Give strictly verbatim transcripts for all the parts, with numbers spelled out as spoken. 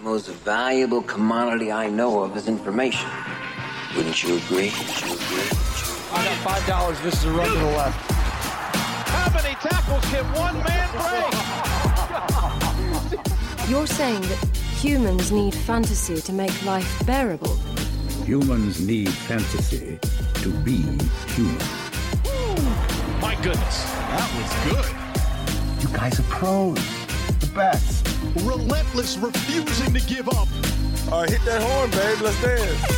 The most valuable commodity I know of is information. Wouldn't you agree? Wouldn't you agree? I got five dollars. This is a run to the left. How many tackles can one man break? You're saying that humans need fantasy to make life bearable. Humans need fantasy to be human. Ooh, my goodness, that was good. You guys are pros. The best. Relentless, refusing to give up. All right, hit that horn, babe. Let's dance.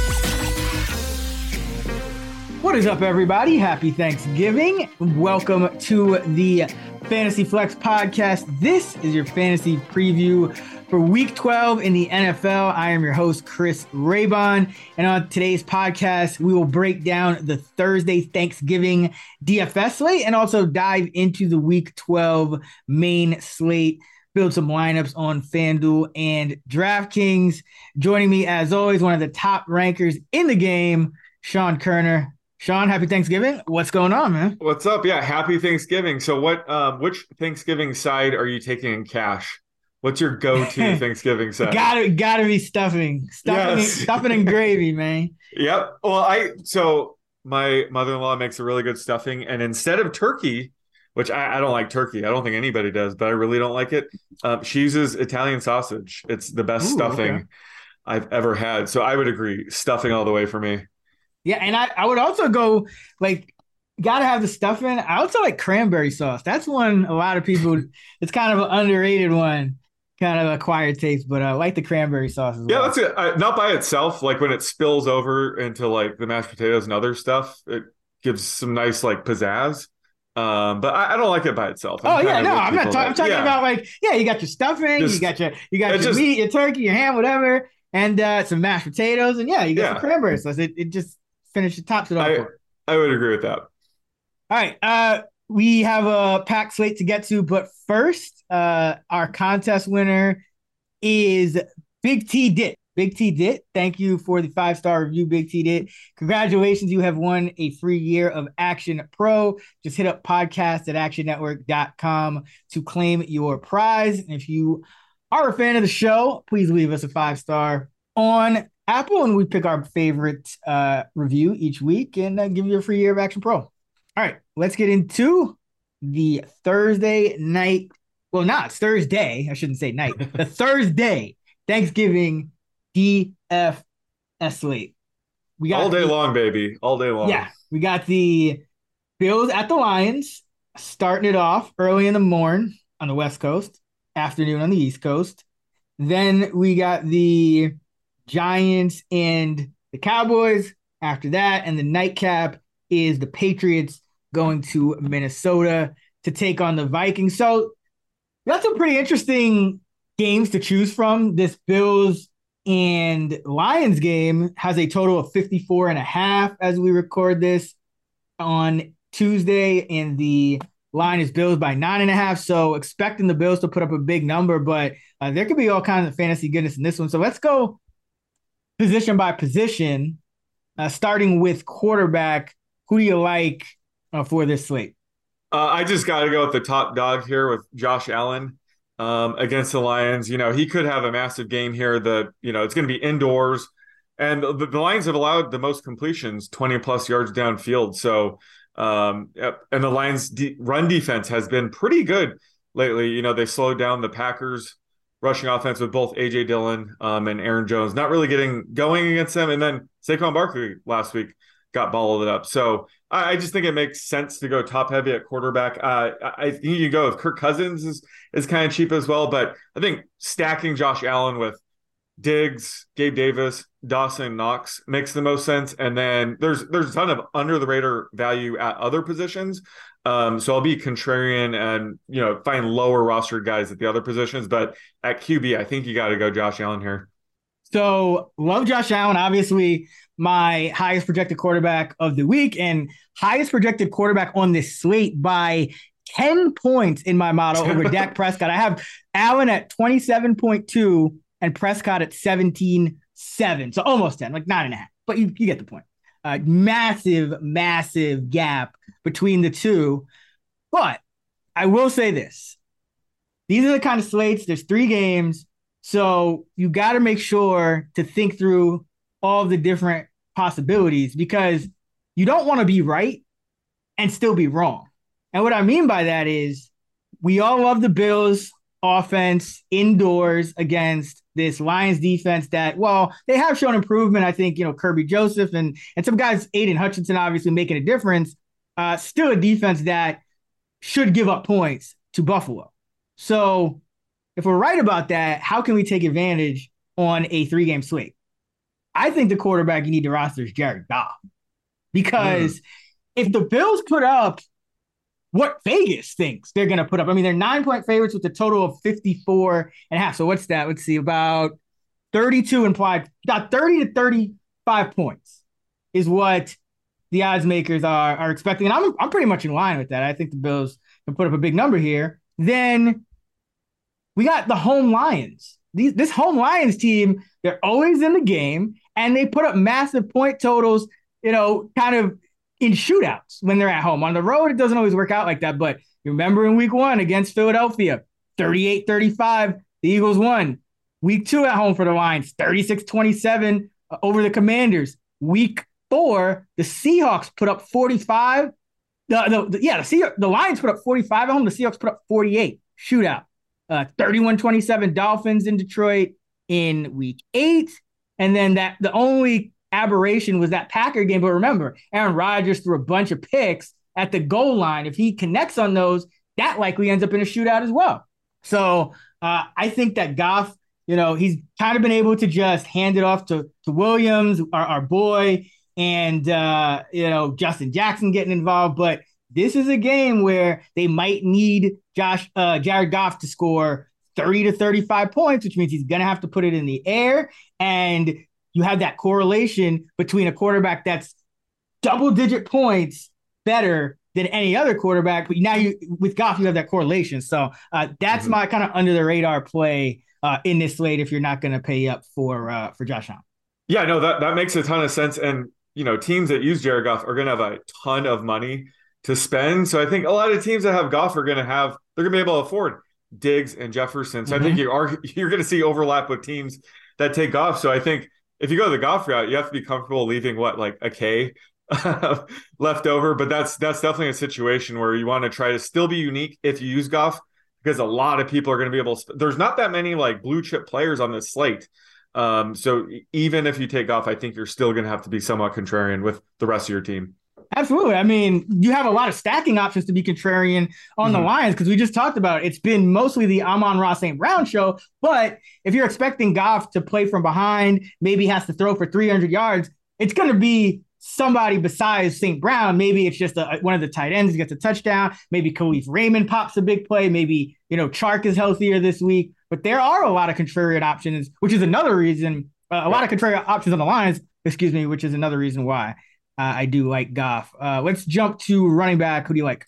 What is up, everybody? Happy Thanksgiving. Welcome to the Fantasy Flex Podcast. This is your fantasy preview for Week twelve in the N F L. I am your host, Chris Raybon, and on today's podcast, we will break down the Thursday Thanksgiving D F S slate and also dive into the Week twelve main slate, build some lineups on FanDuel and DraftKings. Joining me, as always, one of the top rankers in the game, Sean Kerner. Sean, happy Thanksgiving. What's going on, man? What's up? Yeah, happy Thanksgiving. So what? Um, which Thanksgiving side are you taking in cash? What's your go-to Thanksgiving side? Gotta, gotta be stuffing. Stuffing, yes. Stuffing and gravy, man. Yep. Well, I so my mother-in-law makes a really good stuffing, and instead of turkey, which I, I don't like turkey. I don't think anybody does, but I really don't like it. Um, she uses Italian sausage. It's the best Ooh, stuffing okay. I've ever had. So I would agree. Stuffing all the way for me. Yeah, and I, I would also go, like, got to have the stuffing. I also like cranberry sauce. That's one a lot of people – it's kind of an underrated one, kind of acquired taste, but I like the cranberry sauce as yeah, well. Yeah, that's it. I, not by itself. Like, when it spills over into, like, the mashed potatoes and other stuff, it gives some nice, like, pizzazz. Um, but I, I don't like it by itself. I'm oh yeah, no, I'm not. Ta- that, I'm talking yeah. about like yeah, you got your stuffing, just, you got your you got your just, meat, your turkey, your ham, whatever, and uh, some mashed potatoes, and yeah, you got yeah. some cranberry sauce. It it just finishes tops it off. I, I would agree with that. All right, uh, we have a packed slate to get to, but first, uh, our contest winner is Big T Dit. Big T Dit, thank you for the five star review, Big T Dit. Congratulations, you have won a free year of Action Pro. Just hit up podcast at action network dot com to claim your prize. And if you are a fan of the show, please leave us a five star on Apple, and we pick our favorite uh, review each week and uh, give you a free year of Action Pro. All right, let's get into the Thursday night. Well, not Thursday. I shouldn't say night. The Thursday Thanksgiving D F S slate. We got all day the, long, baby. All day long. Yeah. We got the Bills at the Lions, starting it off early in the morning on the West Coast, afternoon on the East Coast. Then we got the Giants and the Cowboys after that. And the nightcap is the Patriots going to Minnesota to take on the Vikings. So that's some pretty interesting games to choose from. This Bills and Lions game has a total of fifty-four and a half as we record this on Tuesday, and the line is Bills by nine and a half. So expecting the Bills to put up a big number, but uh, there could be all kinds of fantasy goodness in this one. So let's go position by position, uh, starting with quarterback. Who do you like uh, for this slate? Uh, I just got to go with the top dog here with Josh Allen. Um, against the Lions, you know, he could have a massive game here. The, you know, it's going to be indoors, and the, the Lions have allowed the most completions, twenty plus yards downfield. So, um, and the Lions de- run defense has been pretty good lately. You know, they slowed down the Packers rushing offense with both A J Dillon um, and Aaron Jones, not really getting going against them. And then Saquon Barkley last week got balled up. So I, I just think it makes sense to go top heavy at quarterback. Uh, I, I think you go with Kirk Cousins is, is kind of cheap as well, but I think stacking Josh Allen with Diggs, Gabe Davis, Dawson Knox makes the most sense. And then there's, there's a ton of under the radar value at other positions. Um, so I'll be contrarian and, you know, find lower roster guys at the other positions, but at Q B, I think you got to go Josh Allen here. So love Josh Allen, obviously my highest projected quarterback of the week and highest projected quarterback on this slate by ten points in my model over Dak Prescott. I have Allen at twenty-seven point two and Prescott at seventeen point seven. So almost ten, like nine and a half, but you, you get the point. Uh, massive, massive gap between the two. But I will say this. These are the kind of slates. There's three games. So you got to make sure to think through all the different possibilities, because you don't want to be right and still be wrong. And what I mean by that is we all love the Bills offense indoors against this Lions defense that, well, they have shown improvement. I think, you know, Kirby Joseph and, and some guys, Aiden Hutchinson, obviously making a difference, uh, still a defense that should give up points to Buffalo. So if we're right about that, how can we take advantage on a three-game slate? I think the quarterback you need to roster is Jared Goff, because mm. if the Bills put up what Vegas thinks they're going to put up, I mean, they're nine-point favorites with a total of fifty-four and a half. So what's that? Let's see, about thirty-two implied, about thirty to thirty-five points is what the odds makers are, are expecting. And I'm, I'm pretty much in line with that. I think the Bills can put up a big number here. Then we got the home Lions. These, this home Lions team, they're always in the game, and they put up massive point totals, you know, kind of in shootouts when they're at home. On the road, it doesn't always work out like that, but you remember in week one against Philadelphia, thirty-eight thirty-five, the Eagles won. Week two at home for the Lions, thirty-six twenty-seven over the Commanders. Week four, the Seahawks put up forty-five. The, the, the, yeah, the, Seahawks, the Lions put up forty-five at home. The Seahawks put up forty-eight. Shootout. Uh, thirty-one twenty-seven Dolphins in Detroit in week eight. And then that the only aberration was that Packer game. But remember, Aaron Rodgers threw a bunch of picks at the goal line. If he connects on those, that likely ends up in a shootout as well. So uh, I think that Goff, you know, he's kind of been able to just hand it off to, to Williams, our, our boy, and, uh, you know, Justin Jackson getting involved. But this is a game where they might need Josh, uh, Jared Goff to score thirty to thirty-five points, which means he's going to have to put it in the air. And you have that correlation between a quarterback that's double-digit points better than any other quarterback. But now you, with Goff, you have that correlation. So uh, that's mm-hmm. my kind of under-the-radar play uh, in this slate if you're not going to pay up for uh, for Josh Allen. Yeah, no, that, that makes a ton of sense. And, you know, teams that use Jared Goff are going to have a ton of money to spend. So I think a lot of teams that have Goff are going to have, they're going to be able to afford Diggs and Jefferson. So mm-hmm. I think you are, you're going to see overlap with teams that take Goff. So I think if you go the Goff route, you have to be comfortable leaving what, like a K left over. But that's, that's definitely a situation where you want to try to still be unique if you use Goff, because a lot of people are going to be able to, sp- there's not that many like blue chip players on this slate. Um, so even if you take Goff, I think you're still going to have to be somewhat contrarian with the rest of your team. Absolutely. I mean, you have a lot of stacking options to be contrarian on mm-hmm. the Lions, because we just talked about it. It's been mostly the Amon-Ra Saint Brown show, but if you're expecting Goff to play from behind, maybe has to throw for three hundred yards, it's going to be somebody besides Saint Brown. Maybe it's just a, one of the tight ends gets a touchdown. Maybe Khalif Raymond pops a big play. Maybe, you know, Chark is healthier this week. But there are a lot of contrarian options, which is another reason, uh, a lot of contrarian options on the Lions, excuse me, which is another reason why Uh, I do like Goff. Uh, let's jump to running back. Who do you like?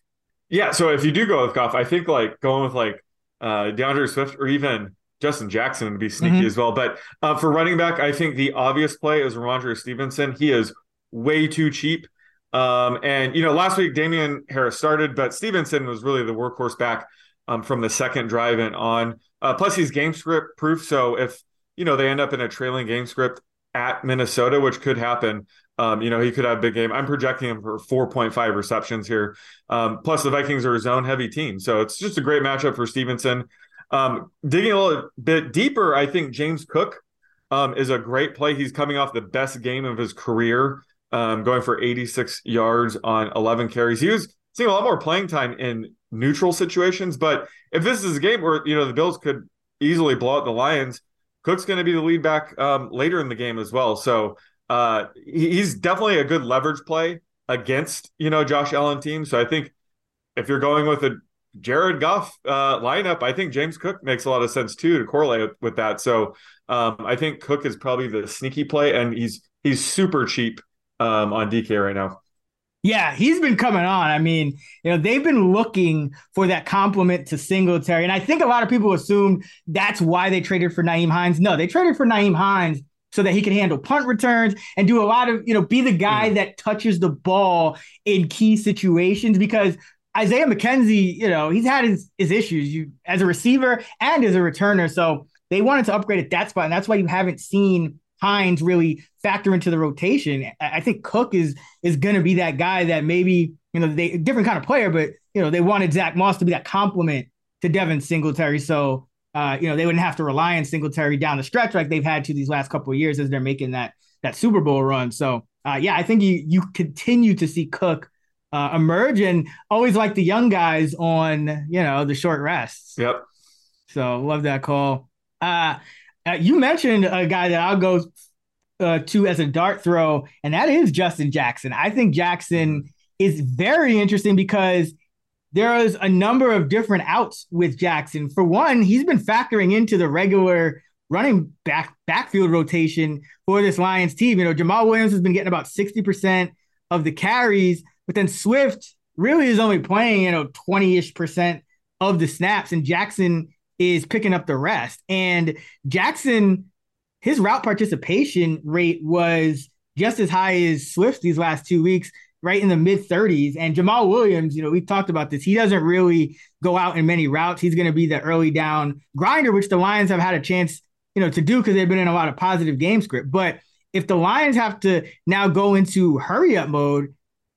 Yeah, so if you do go with Goff, I think like going with like uh, DeAndre Swift or even Justin Jackson would be sneaky mm-hmm. as well. But uh, for running back, I think the obvious play is Ramondre Stevenson. He is way too cheap. Um, and, you know, last week Damian Harris started, but Stevenson was really the workhorse back um, from the second drive and on. Uh, plus he's game script proof. So if, you know, they end up in a trailing game script at Minnesota, which could happen, Um, you know, he could have a big game. I'm projecting him for four point five receptions here. Um, plus, the Vikings are a zone-heavy team. So it's just a great matchup for Stevenson. Um, digging a little bit deeper, I think James Cook um, is a great play. He's coming off the best game of his career, um, going for eighty-six yards on eleven carries. He was seeing a lot more playing time in neutral situations. But if this is a game where, you know, the Bills could easily blow out the Lions, Cook's going to be the lead back um, later in the game as well. So Uh, he's definitely a good leverage play against, you know, Josh Allen team. So I think if you're going with a Jared Goff uh, lineup, I think James Cook makes a lot of sense too to correlate with that. So um, I think Cook is probably the sneaky play, and he's he's super cheap um, on D K right now. Yeah, he's been coming on. I mean, you know, they've been looking for that compliment to Singletary, and I think a lot of people assume that's why they traded for Nyheim Hines. No, they traded for Nyheim Hines so that he can handle punt returns and do a lot of, you know, be the guy mm. that touches the ball in key situations, because Isaiah McKenzie, you know, he's had his, his issues you as a receiver and as a returner. So they wanted to upgrade at that spot. And that's why you haven't seen Hines really factor into the rotation. I think Cook is is going to be that guy that maybe, you know, they different kind of player, but, you know, they wanted Zach Moss to be that complement to Devin Singletary. So, uh, you know, they wouldn't have to rely on Singletary down the stretch like they've had to these last couple of years as they're making that that Super Bowl run. So, uh, yeah, I think you you continue to see Cook uh, emerge, and always like the young guys on, you know, the short rests. Yep. So love that call. Uh, you mentioned a guy that I'll go uh, to as a dart throw, and that is Justin Jackson. I think Jackson is very interesting because there is a number of different outs with Jackson. For one, he's been factoring into the regular running back backfield rotation for this Lions team. You know, Jamal Williams has been getting about sixty percent of the carries, but then Swift really is only playing, you know, twenty-ish percent of the snaps, and Jackson is picking up the rest. And Jackson, his route participation rate was just as high as Swift these last two weeks, right in the mid thirties. And Jamal Williams, you know, we've talked about this. He doesn't really go out in many routes. He's going to be the early down grinder, which the Lions have had a chance, you know, to do because they've been in a lot of positive game script. But if the Lions have to now go into hurry up mode,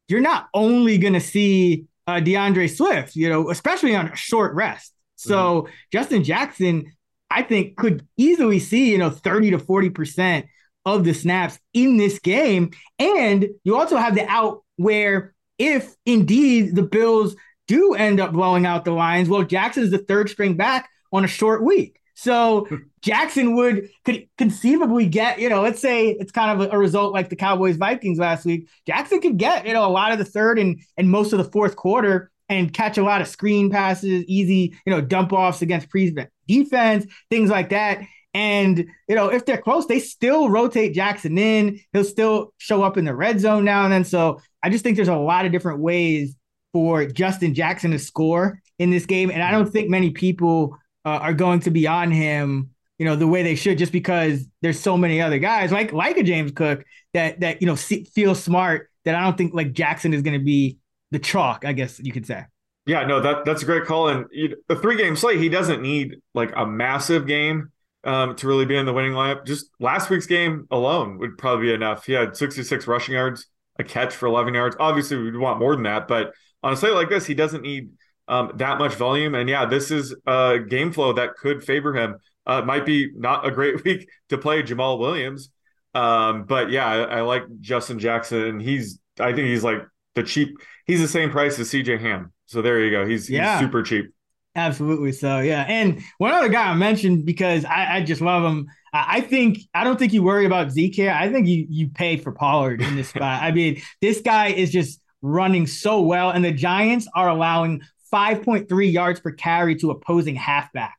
you're not only going to see uh, DeAndre Swift, you know, especially on short rest. So mm-hmm. Justin Jackson, I think, could easily see, you know, thirty to forty percent of the snaps in this game. And you also have the out where if indeed the Bills do end up blowing out the Lions, well, Jackson is the third string back on a short week. So Jackson would could conceivably get, you know, let's say it's kind of a, a result like the Cowboys-Vikings last week. Jackson could get, you know, a lot of the third and, and most of the fourth quarter and catch a lot of screen passes, easy, you know, dump offs against prevent defense, things like that. And, you know, if they're close, they still rotate Jackson in. He'll still show up in the red zone now and then. So I just think there's a lot of different ways for Justin Jackson to score in this game. And I don't think many people uh, are going to be on him, you know, the way they should, just because there's so many other guys like, like a James Cook that, that, you know, see, feel smart, that I don't think like Jackson is going to be the chalk, I guess you could say. Yeah, no, that that's a great call. And the three-game slate, he doesn't need like a massive game um, to really be in the winning lineup. Just last week's game alone would probably be enough. He had sixty-six rushing yards, a catch for eleven yards. Obviously, we'd want more than that. But on a slate like this, he doesn't need um, that much volume. And, yeah, this is a game flow that could favor him. Uh, it might be not a great week to play Jamal Williams. Um, but, yeah, I, I like Justin Jackson. And he's – I think he's like – the cheap, he's the same price as C J Ham. So there you go. He's, yeah. he's super cheap. Absolutely. So, yeah. And one other guy I mentioned because I, I just love him. I, I think, I don't think you worry about Zeke here. I think you, you pay for Pollard in this spot. I mean, this guy is just running so well. And the Giants are allowing five point three yards per carry to opposing halfbacks.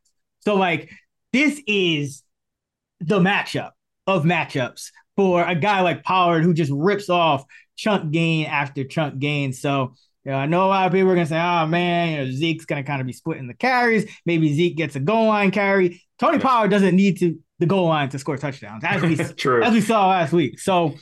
So like, this is the matchup of matchups for a guy like Pollard who just rips off chunk gain after chunk gain. So, you know, I know a lot of people are going to say, oh man, you know, Zeke's going to kind of be splitting the carries. Maybe Zeke gets a goal line carry. Tony yeah. Pollard doesn't need to the goal line to score touchdowns, as we, True. as we saw last week. So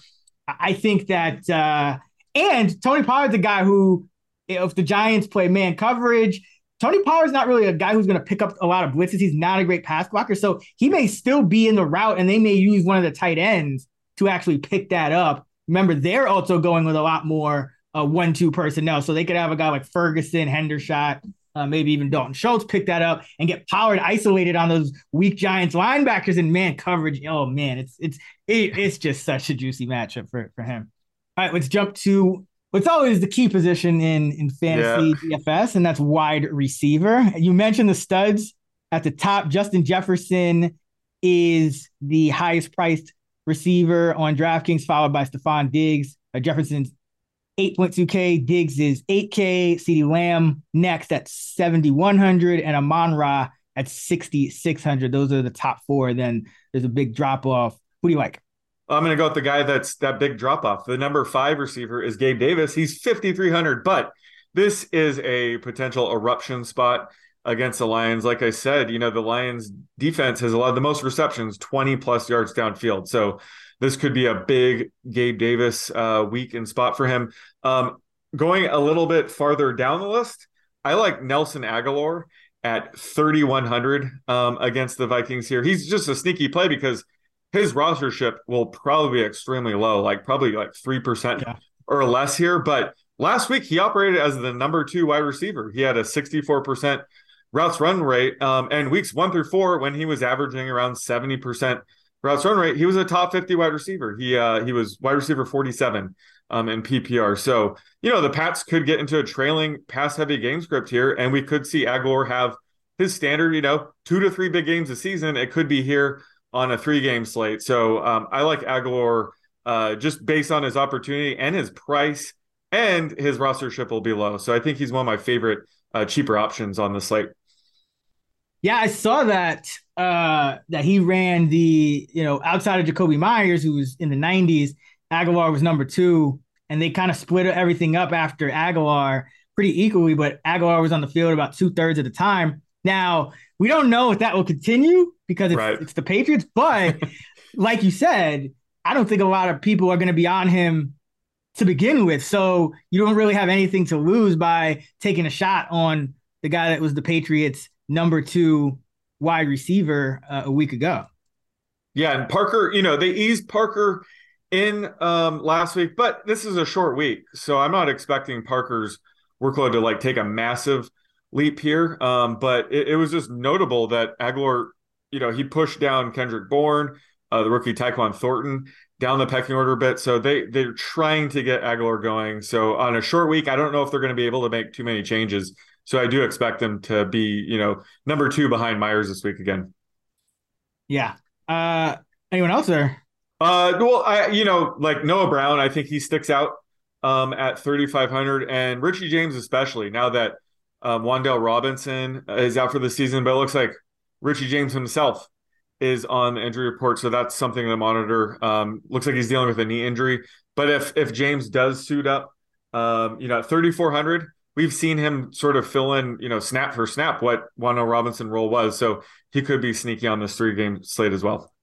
I think that, uh, and Tony Pollard's a guy who, you know, if the Giants play man coverage, Tony Pollard's not really a guy who's going to pick up a lot of blitzes. He's not a great pass blocker. So he may still be in the route and they may use one of the tight ends to actually pick that up. Remember, they're also going with a lot more uh, one two personnel. So they could have a guy like Ferguson, Hendershot, uh, maybe even Dalton Schultz pick that up and get Pollard isolated on those weak Giants linebackers in man coverage. Oh, man, it's it's it, it's just such a juicy matchup for, for him. All right, let's jump to what's always the key position in, in fantasy yeah. D F S, and that's wide receiver. You mentioned the studs at the top. Justin Jefferson is the highest priced receiver on DraftKings, followed by Stefon Diggs. Uh, Jefferson's eight point two K. Diggs is eight K. CeeDee Lamb next at seventy-one hundred and Amon-Ra at sixty-six hundred. Those are the top four. Then there's a big drop off. Who do you like? I'm going to go with the guy that's that big drop off. The number five receiver is Gabe Davis. He's fifty-three hundred, but this is a potential eruption spot against the Lions. Like I said, you know, the Lions defense has allowed the most receptions, twenty plus yards downfield. So this could be a big Gabe Davis uh, week and spot for him. Um, going a little bit farther down the list, I like Nelson Agholor. at thirty-one hundred um, against the Vikings here. He's just a sneaky play because his rostership will probably be extremely low, like probably like three percent yeah. or less here. But last week he operated as the number two wide receiver. He had a sixty-four percent routes run rate. Um, and weeks one through four, when he was averaging around seventy percent routes run rate, he was a top fifty wide receiver. He uh, he was wide receiver forty-seven um, in P P R. So, you know, the Pats could get into a trailing pass-heavy game script here, and we could see Agholor have his standard, you know, two to three big games a season. It could be here on a three-game slate. So um, I like Agholor uh, just based on his opportunity and his price, and his rostership will be low. So I think he's one of my favorite uh, cheaper options on the slate. Yeah, I saw that uh, that he ran the, you know, outside of Jakobi Meyers, who was in the nineties, Agholor was number two, and they kind of split everything up after Agholor pretty equally, but Agholor was on the field about two-thirds of the time. Now, we don't know if that will continue because it's, right. it's the Patriots, but like you said, I don't think a lot of people are going to be on him to begin with, so you don't really have anything to lose by taking a shot on the guy that was the Patriots' number two wide receiver uh, a week ago. Yeah, and Parker, you know, they eased Parker in um, last week, but this is a short week, so I'm not expecting Parker's workload to, like, take a massive leap here, um, but it, it was just notable that Agholor, you know, he pushed down Kendrick Bourne, uh, the rookie Tyquan Thornton, down the pecking order a bit. So they, they're trying to get Agholor going. So on a short week, I don't know if they're going to be able to make too many changes. So I do expect them to be, you know, number two behind Myers this week again. Yeah. Uh, anyone else there? Uh, well, I, you know, like Noah Brown, I think he sticks out um, at thirty-five hundred, and Richie James, especially now that um, Wan'Dale Robinson is out for the season, but it looks like Richie James himself is on the injury report, so that's something to monitor. Um, looks like he's dealing with a knee injury, but if if James does suit up, um, you know, at thirty-four hundred, we've seen him sort of fill in, you know, snap for snap what Wan'Dale Robinson role was, so he could be sneaky on this three-game slate as well.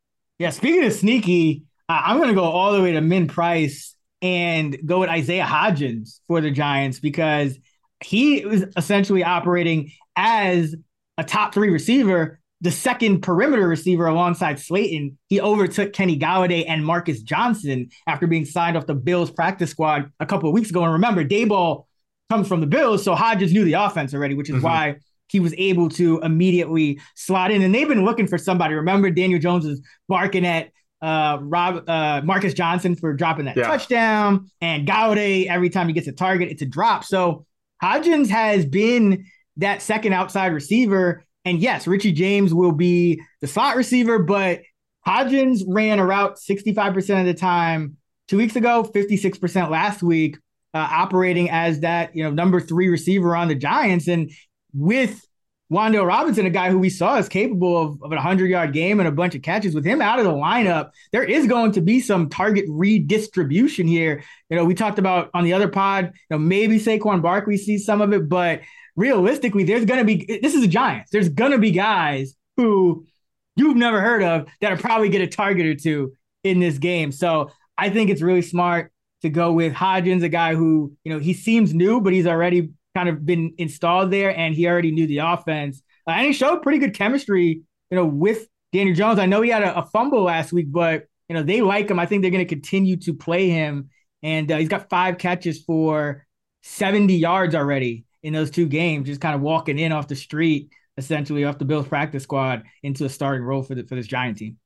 Yeah, speaking of sneaky, uh, I'm going to go all the way to min price and go with Isaiah Hodgins for the Giants because he was essentially operating as a top three receiver, the second perimeter receiver alongside Slayton. He overtook Kenny Golladay and Marcus Johnson after being signed off the Bills practice squad a couple of weeks ago. And remember, Daboll comes from the Bills, so Hodges knew the offense already, which is mm-hmm. why he was able to immediately slot in. And they've been looking for somebody. Remember, Daniel Jones was barking at uh, Rob uh, Marcus Johnson for dropping that yeah. touchdown. And Golladay, every time he gets a target, it's a drop. So Hodgins has been that second outside receiver. And yes, Richie James will be the slot receiver, but Hodgins ran a route sixty-five percent of the time two weeks ago, fifty-six percent last week, uh, operating as that, you know, number three receiver on the Giants. And with Wan'Dale Robinson, a guy who we saw is capable of, of a hundred-yard game and a bunch of catches, with him out of the lineup, there is going to be some target redistribution here. You know, we talked about on the other pod, you know, maybe Saquon Barkley sees some of it, but realistically, there's going to be – this is the Giants. There's going to be guys who you've never heard of that will probably get a target or two in this game. So I think it's really smart to go with Hodgins, a guy who, you know, he seems new, but he's already kind of been installed there, and he already knew the offense. Uh, and he showed pretty good chemistry, you know, with Daniel Jones. I know he had a, a fumble last week, but, you know, they like him. I think they're going to continue to play him. And uh, he's got five catches for seventy yards already in those two games, just kind of walking in off the street, essentially off the Bills practice squad into a starting role for the, for this Giant team.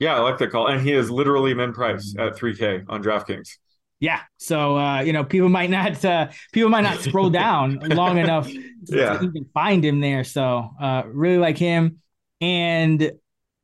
Yeah, I like that call. And he is literally min price at three K on DraftKings. Yeah. So, uh, you know, people might not, uh, people might not scroll down long enough to yeah. even find him there. So uh, really like him. And, you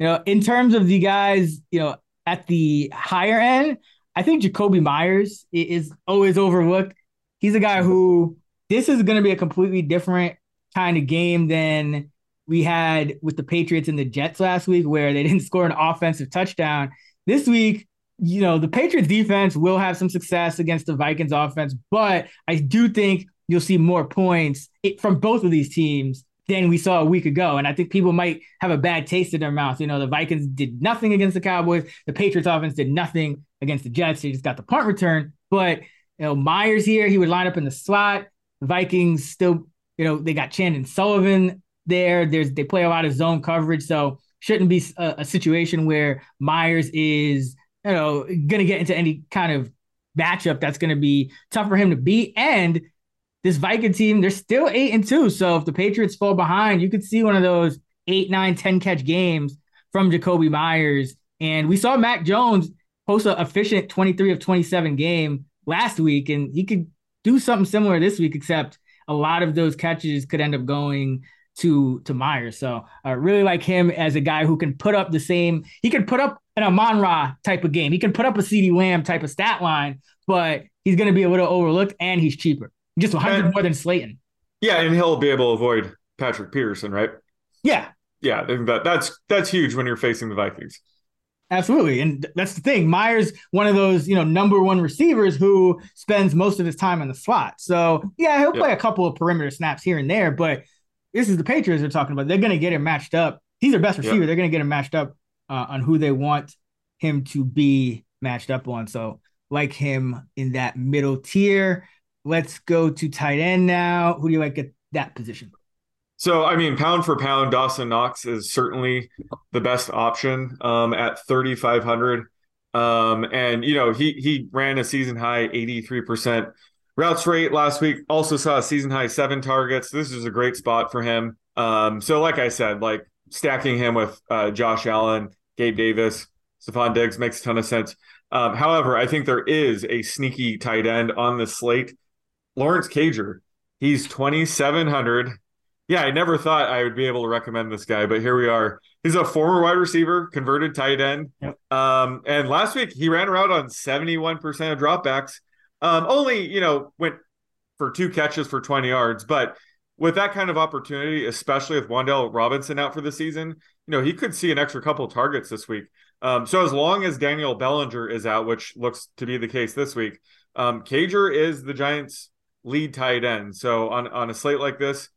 know, in terms of the guys, you know, at the higher end, I think Jakobi Meyers is always overlooked. He's a guy who, this is going to be a completely different kind of game than we had with the Patriots and the Jets last week, where they didn't score an offensive touchdown. This week, you know, the Patriots defense will have some success against the Vikings offense, but I do think you'll see more points from both of these teams than we saw a week ago. And I think people might have a bad taste in their mouth. You know, the Vikings did nothing against the Cowboys. The Patriots offense did nothing against the Jets. They just got the punt return. But, you know, Myers here, he would line up in the slot. Vikings still, you know, they got Chandon Sullivan there. There's they play a lot of zone coverage, so shouldn't be a, a situation where Meyers is, you know, going to get into any kind of matchup that's going to be tough for him to beat. And this Viking team, they're still eight and two. So if the Patriots fall behind, you could see one of those eight, nine, ten catch games from Jakobi Meyers. And we saw Mac Jones post an efficient twenty-three of twenty-seven game last week, and he could do something similar this week, except a lot of those catches could end up going to, to Meyers. So I uh, really like him as a guy who can put up the same, he can put up an Amon-Ra type of game. He can put up a CeeDee Lamb type of stat line, but he's going to be a little overlooked, and he's cheaper. Just one hundred and, more than Slayton. Yeah, and he'll be able to avoid Patrick Peterson, right? Yeah. Yeah, that, that's that's huge when you're facing the Vikings. Absolutely, and that's the thing. Meyers, one of those, you know, number one receivers who spends most of his time in the slot. So, yeah, he'll yep. play a couple of perimeter snaps here and there, but this is the Patriots we're talking about. They're going to get him matched up. He's their best receiver. Yep. They're going to get him matched up uh, on who they want him to be matched up on. So, like him in that middle tier. Let's go to tight end now. Who do you like at that position? So, I mean, pound for pound, Dawson Knox is certainly the best option um, at thirty-five hundred. Um, and, you know, he he ran a season-high eighty-three percent routes rate last week. Also saw a season-high seven targets. This is a great spot for him. Um, so, like I said, like stacking him with uh, Josh Allen, Gabe Davis, Stefon Diggs makes a ton of sense. Um, however, I think there is a sneaky tight end on the slate. Lawrence Cager, he's twenty-seven hundred. Yeah, I never thought I would be able to recommend this guy, but here we are. He's a former wide receiver, converted tight end. Yep. Um, and last week he ran around on seventy-one percent of dropbacks. Um, only, you know, went for two catches for twenty yards. But with that kind of opportunity, especially with Wan'Dale Robinson out for the season, you know, he could see an extra couple targets this week. Um, so as long as Daniel Bellinger is out, which looks to be the case this week, um, Cager is the Giants' lead tight end. So on, on a slate like this,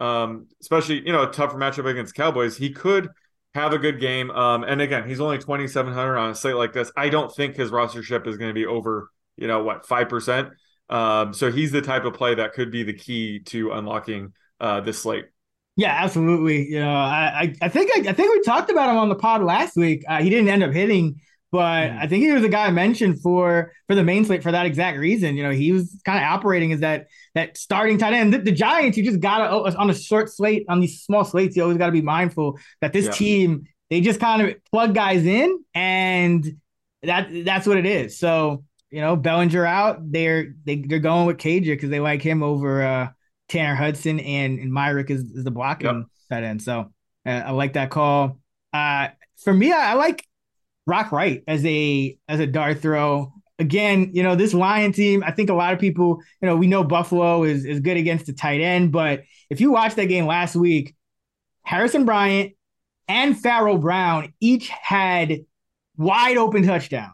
um, especially, you know, a tougher matchup against Cowboys, he could have a good game. Um, and again, he's only twenty-seven hundred on a slate like this. I don't think his rostership is going to be over, you know, what, five percent. Um, so he's the type of play that could be the key to unlocking uh, this slate. Yeah, absolutely. You know, I, I, I think, I, I think we talked about him on the pod last week. Uh, he didn't end up hitting, but yeah. I think he was a guy I mentioned for, for the main slate for that exact reason. You know, he was kind of operating as that that starting tight end. The, the Giants, you just gotta on a short slate, on these small slates, you always gotta be mindful that this yeah. team, they just kind of plug guys in, and that that's what it is. So, you know, Bellinger out, they're they, they're going with Cager because they like him over uh, Tanner Hudson, and and Myrick is, is the blocking yep. tight end. So uh, I like that call. Uh, for me, I, I like Brock Wright as a as a dart throw. Again, you know, this Lion team, I think a lot of people, you know, we know Buffalo is, is good against the tight end, but if you watch that game last week, Harrison Bryant and Farrell Brown each had wide open touchdowns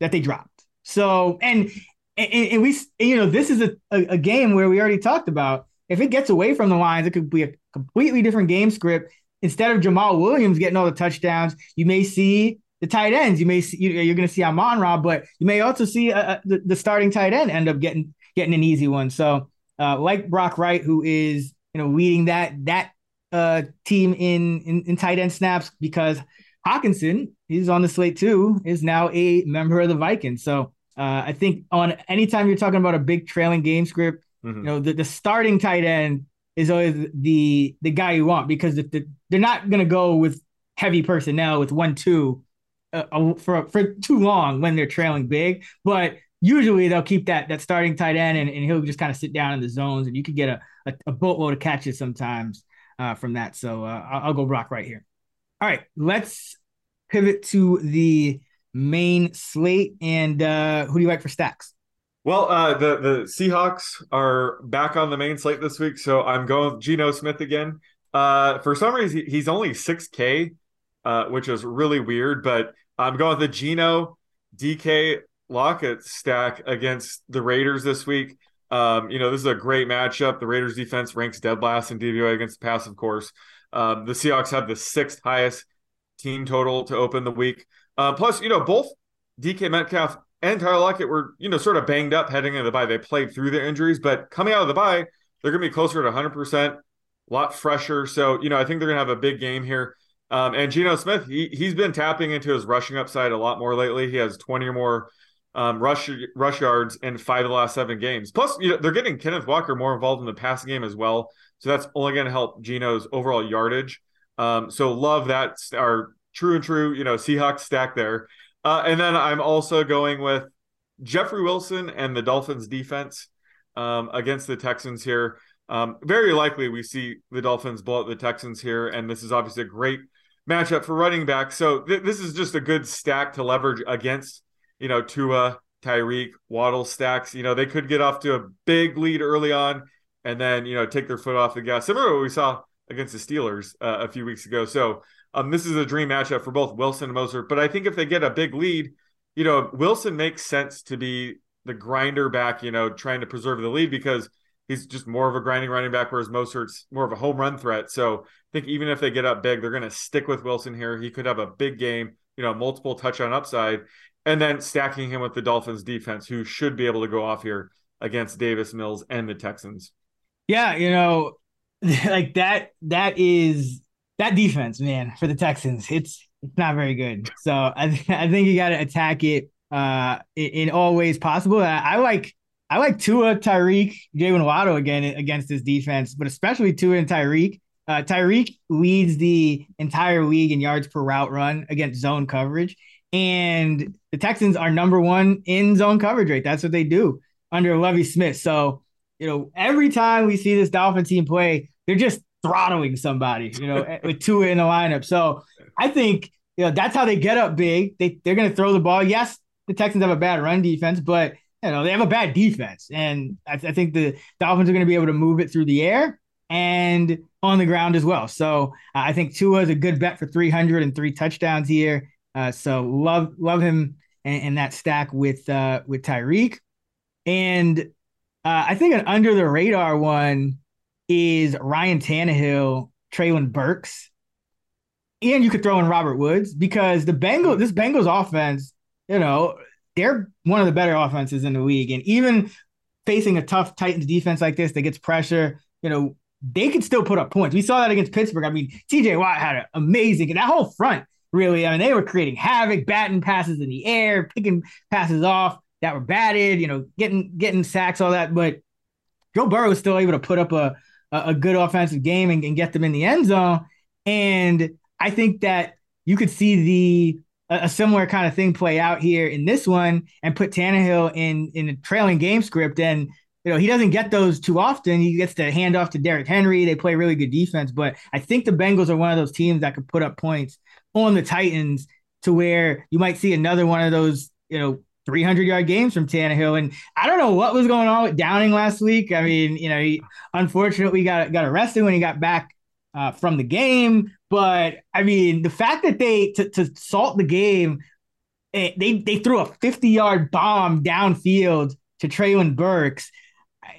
that they dropped. So, and and, and we, you know, this is a, a game where we already talked about, if it gets away from the lines, it could be a completely different game script. Instead of Jamal Williams getting all the touchdowns, you may see the tight ends, you may see, you're going to see Amon-Ra, but you may also see uh, the, the starting tight end end up getting getting an easy one. So, uh, like Brock Wright, who is, you know, leading that that uh, team in, in in tight end snaps, because Hawkinson is on the slate too, is now a member of the Vikings. So, uh, I think on anytime you're talking about a big trailing game script, mm-hmm. you know, the, the starting tight end is always the the guy you want, because the, the, they're not going to go with heavy personnel with one two. Uh, for for too long when they're trailing big, but usually they'll keep that that starting tight end, and, and he'll just kind of sit down in the zones, and you could get a, a, a boatload of catches sometimes uh, from that. So uh, I'll, I'll go Brock right here. All right, let's pivot to the main slate, and uh, who do you like for stacks? Well, uh, the the Seahawks are back on the main slate this week, so I'm going with Geno Smith again. Uh, for some reason, he's only six K, uh, which is really weird, but I'm going with the Geno D K Lockett stack against the Raiders this week. Um, you know, this is a great matchup. The Raiders defense ranks dead last in D V O A against the pass, of course. Um, the Seahawks have the sixth highest team total to open the week. Uh, plus, you know, both D K Metcalf and Tyler Lockett were, you know, sort of banged up heading into the bye. They played through their injuries, but coming out of the bye, they're going to be closer to one hundred percent. a lot fresher. So, you know, I think they're going to have a big game here. Um, and Geno Smith, he, he's been tapping into his rushing upside a lot more lately. He has twenty or more um, rush rush yards in five of the last seven games. Plus, you know, they're getting Kenneth Walker more involved in the passing game as well. So that's only going to help Geno's overall yardage. Um, so love that, our true and true, you know, Seahawks stack there. Uh, and then I'm also going with Jeffrey Wilson and the Dolphins defense um, against the Texans here. Um, very likely we see the Dolphins blow up the Texans here, and this is obviously a great matchup for running back. So th- this is just a good stack to leverage against, you know, Tua, Tyreek, Waddle stacks. You know, they could get off to a big lead early on and then, you know, take their foot off the gas. Similar to what we saw against the Steelers uh, a few weeks ago. So um, this is a dream matchup for both Wilson and Moser. But I think if they get a big lead, you know, Wilson makes sense to be the grinder back, you know, trying to preserve the lead because he's just more of a grinding running back, whereas Mostert's more of a home run threat. So I think even if they get up big, they're going to stick with Wilson here. He could have a big game, you know, multiple touchdown upside, and then stacking him with the Dolphins defense, who should be able to go off here against Davis, Mills, and the Texans. Yeah, you know, like that, that is that defense, man, for the Texans. It's it's not very good. So I, th- I think you got to attack it uh, in, in all ways possible. I, I like, I like Tua, Tyreek, Jalen Waddle again against this defense, but especially Tua and Tyreek. Uh, Tyreek leads the entire league in yards per route run against zone coverage, and the Texans are number one in zone coverage rate. That's what they do under Lovie Smith. So, you know, every time we see this Dolphin team play, they're just throttling somebody, you know, with Tua in the lineup. So I think, you know, that's how they get up big. They, they're going to throw the ball. Yes, the Texans have a bad run defense, but you know, they have a bad defense, and I, th- I think the Dolphins are going to be able to move it through the air and on the ground as well. So uh, I think Tua is a good bet for three hundred and three touchdowns here. Uh, so love love him and, and that stack with uh, with Tyreek. And uh, I think an under the radar one is Ryan Tannehill, Treylon Burks, and you could throw in Robert Woods because the Bengals, this Bengals offense, you know, they're one of the better offenses in the league. And even facing a tough Titans defense like this that gets pressure, you know, they can still put up points. We saw that against Pittsburgh. I mean, T J Watt had an amazing, and that whole front, really, I mean, they were creating havoc, batting passes in the air, picking passes off that were batted, you know, getting getting sacks, all that. But Joe Burrow was still able to put up a, a good offensive game and, and get them in the end zone. And I think that you could see the – a similar kind of thing play out here in this one and put Tannehill in, in a trailing game script. And, you know, he doesn't get those too often. He gets to hand off to Derrick Henry. They play really good defense, but I think the Bengals are one of those teams that could put up points on the Titans to where you might see another one of those, you know, three hundred yard games from Tannehill. And I don't know what was going on with Downing last week. I mean, you know, he unfortunately got, got arrested when he got back uh, from the game. But, I mean, the fact that they, to, to salt the game, they they threw a fifty-yard bomb downfield to Treylon Burks.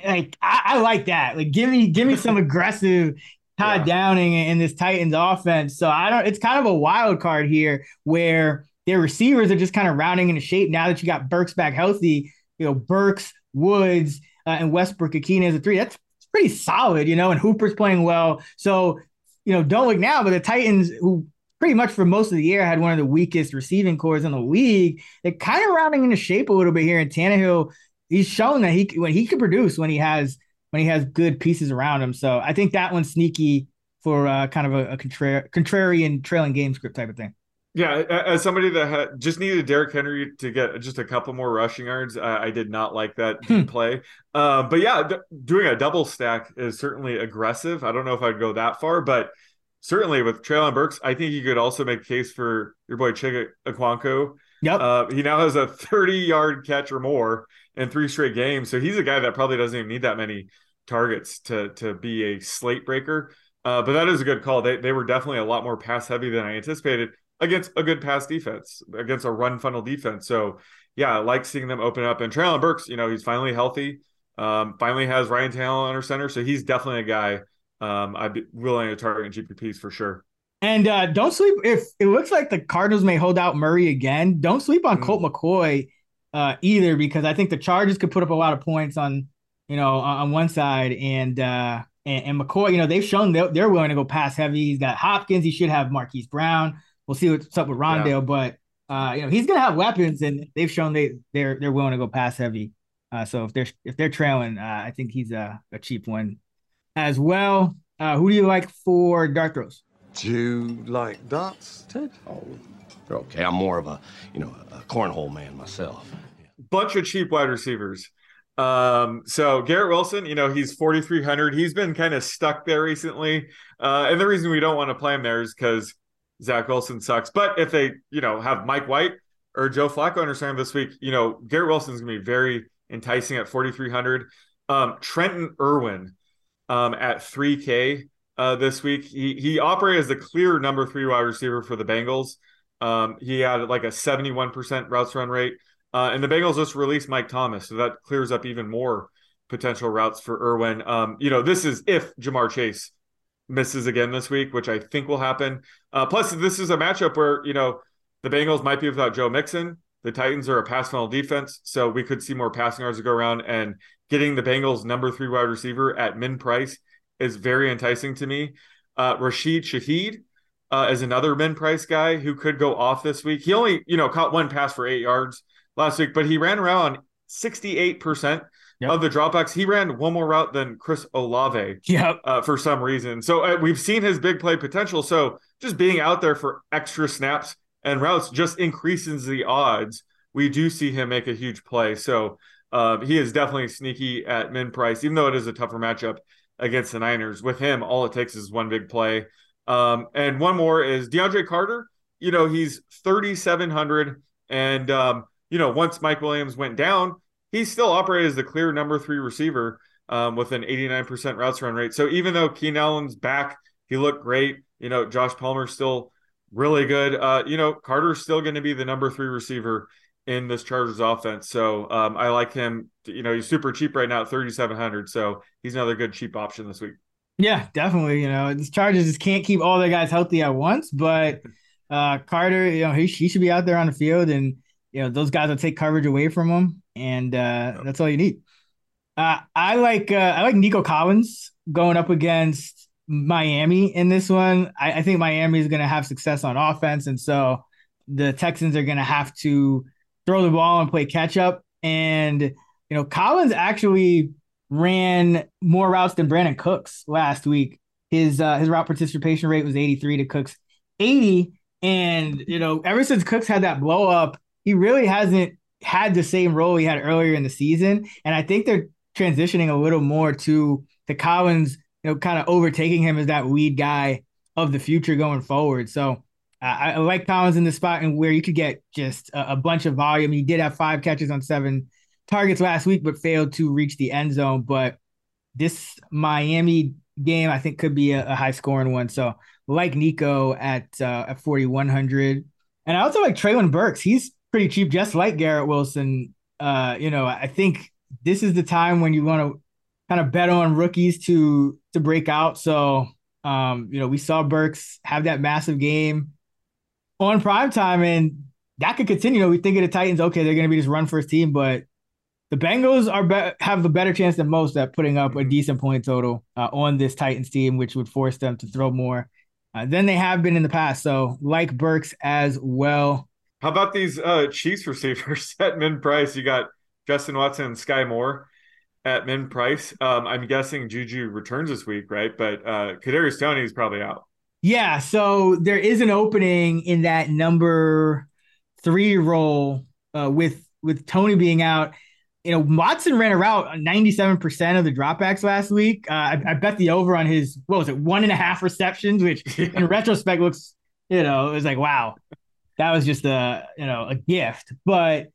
Like, I, I like that. Like, give me give me some aggressive Todd yeah. Downing in this Titans offense. So, I don't. It's kind of a wild card here where their receivers are just kind of rounding into shape now that you got Burks back healthy. You know, Burks, Woods, uh, and Westbrook Akina as a three. That's pretty solid, you know, and Hooper's playing well. So, you know, don't look now, but the Titans, who pretty much for most of the year had one of the weakest receiving cores in the league, they're kind of rounding into shape a little bit here. And Tannehill, he's shown that he when he can produce when he has when he has good pieces around him. So I think that one's sneaky for uh, kind of a, a contrari- contrarian trailing game script type of thing. Yeah, as somebody that had, just needed Derrick Henry to get just a couple more rushing yards, uh, I did not like that play. Uh, but yeah, d- doing a double stack is certainly aggressive. I don't know if I'd go that far, but certainly with Treylon Burks, I think you could also make a case for your boy Chig Okwanko. Yep. Uh, he now has a thirty-yard catch or more in three straight games, so he's a guy that probably doesn't even need that many targets to to be a slate breaker. Uh, but that is a good call. They they were definitely a lot more pass heavy than I anticipated against a good pass defense, against a run funnel defense. So yeah, I like seeing them open up. And Treylon Burks, you know, he's finally healthy, um, finally has Ryan Tannehill under center. So he's definitely a guy um, I'd be willing to target in G P Ps for sure. And uh, don't sleep. If it looks like the Cardinals may hold out Murray again, don't sleep on mm-hmm. Colt McCoy uh, either, because I think the Chargers could put up a lot of points on, you know, on one side. And uh, and, and McCoy, you know, they've shown they're, they're willing to go pass heavy. He's got Hopkins. He should have Marquise Brown. We'll see what's up with Rondale, yeah. but uh, you know, he's going to have weapons, and they've shown they they're they're willing to go pass heavy. Uh, so if they're if they're trailing, uh, I think he's a, a cheap one as well. Uh, who do you like for dart throws? Do you like darts, Ted? Oh, they're okay. I'm more of a you know a cornhole man myself. Yeah. Bunch of cheap wide receivers. Um, so Garrett Wilson, you know, he's forty-three hundred. He's been kind of stuck there recently. Uh, and the reason we don't want to play him there is because Zach Wilson sucks. But if they, you know, have Mike White or Joe Flacco under center this week, you know, Garrett Wilson's going to be very enticing at forty-three hundred. Um, Trenton Irwin um, at three K uh, this week. He he operated as the clear number three wide receiver for the Bengals. Um, he had like a seventy-one percent routes run rate. Uh, and the Bengals just released Mike Thomas, so that clears up even more potential routes for Irwin. Um, you know, this is if Jamar Chase misses again this week, which I think will happen. Uh, plus, this is a matchup where, you know, the Bengals might be without Joe Mixon. The Titans are a pass-funnel defense, so we could see more passing yards to go around. And getting the Bengals' number three wide receiver at min price is very enticing to me. Uh, Rashid Shaheed uh, is another min price guy who could go off this week. He only, you know, caught one pass for eight yards last week, but he ran around sixty-eight percent yep. of the dropbacks. He ran one more route than Chris Olave yep. uh, for some reason. So uh, we've seen his big play potential. So just being out there for extra snaps and routes just increases the odds we do see him make a huge play. So uh, he is definitely sneaky at min price, even though it is a tougher matchup against the Niners. With him, all it takes is one big play. Um, and one more is DeAndre Carter. You know, he's thirty-seven hundred and, um, you know, once Mike Williams went down, he still operated as the clear number three receiver um, with an eighty-nine percent routes run rate. So even though Keenan Allen's back, he looked great. You know, Josh Palmer's still really good. Uh, you know, Carter's still going to be the number three receiver in this Chargers offense. So um, I like him. You know, he's super cheap right now at thirty-seven hundred. So he's another good cheap option this week. Yeah, definitely. You know, the Chargers just can't keep all their guys healthy at once. But uh, Carter, you know, he, he should be out there on the field, and you know, those guys will take coverage away from them, and uh, yep. that's all you need. Uh, I like uh, I like Nico Collins going up against Miami in this one. I, I think Miami is going to have success on offense, and so the Texans are going to have to throw the ball and play catch-up. And, you know, Collins actually ran more routes than Brandon Cooks last week. His, uh, his route participation rate was eighty-three to Cooks' eighty, and, you know, ever since Cooks had that blow-up, he really hasn't had the same role he had earlier in the season. And I think they're transitioning a little more to, to Collins, you know, kind of overtaking him as that lead guy of the future going forward. So uh, I like Collins in the spot and where you could get just a, a bunch of volume. He did have five catches on seven targets last week, but failed to reach the end zone. But this Miami game, I think, could be a, a high scoring one. So like Nico at, uh, at forty-one hundred. And I also like Treylon Burks. He's pretty cheap, just like Garrett Wilson. Uh, you know, I think this is the time when you want to kind of bet on rookies to to break out. So, um, you know, we saw Burks have that massive game on primetime, and that could continue. You know, we think of the Titans, okay, they're going to be just run first team, but the Bengals are be- have a better chance than most at putting up a decent point total uh, on this Titans team, which would force them to throw more uh, than they have been in the past. So, like Burks as well. How about these uh, Chiefs receivers at min price? You got Justin Watson and Sky Moore at min price. Um, I'm guessing Juju returns this week, right? But uh, Kadarius Toney is probably out. Yeah, so there is an opening in that number three role uh, with with Toney being out. You know, Watson ran around ninety-seven percent of the dropbacks last week. Uh, I, I bet the over on his, what was it, one and a half receptions, which yeah. in retrospect looks, you know, it was like, wow. That was just a, you know, a gift, but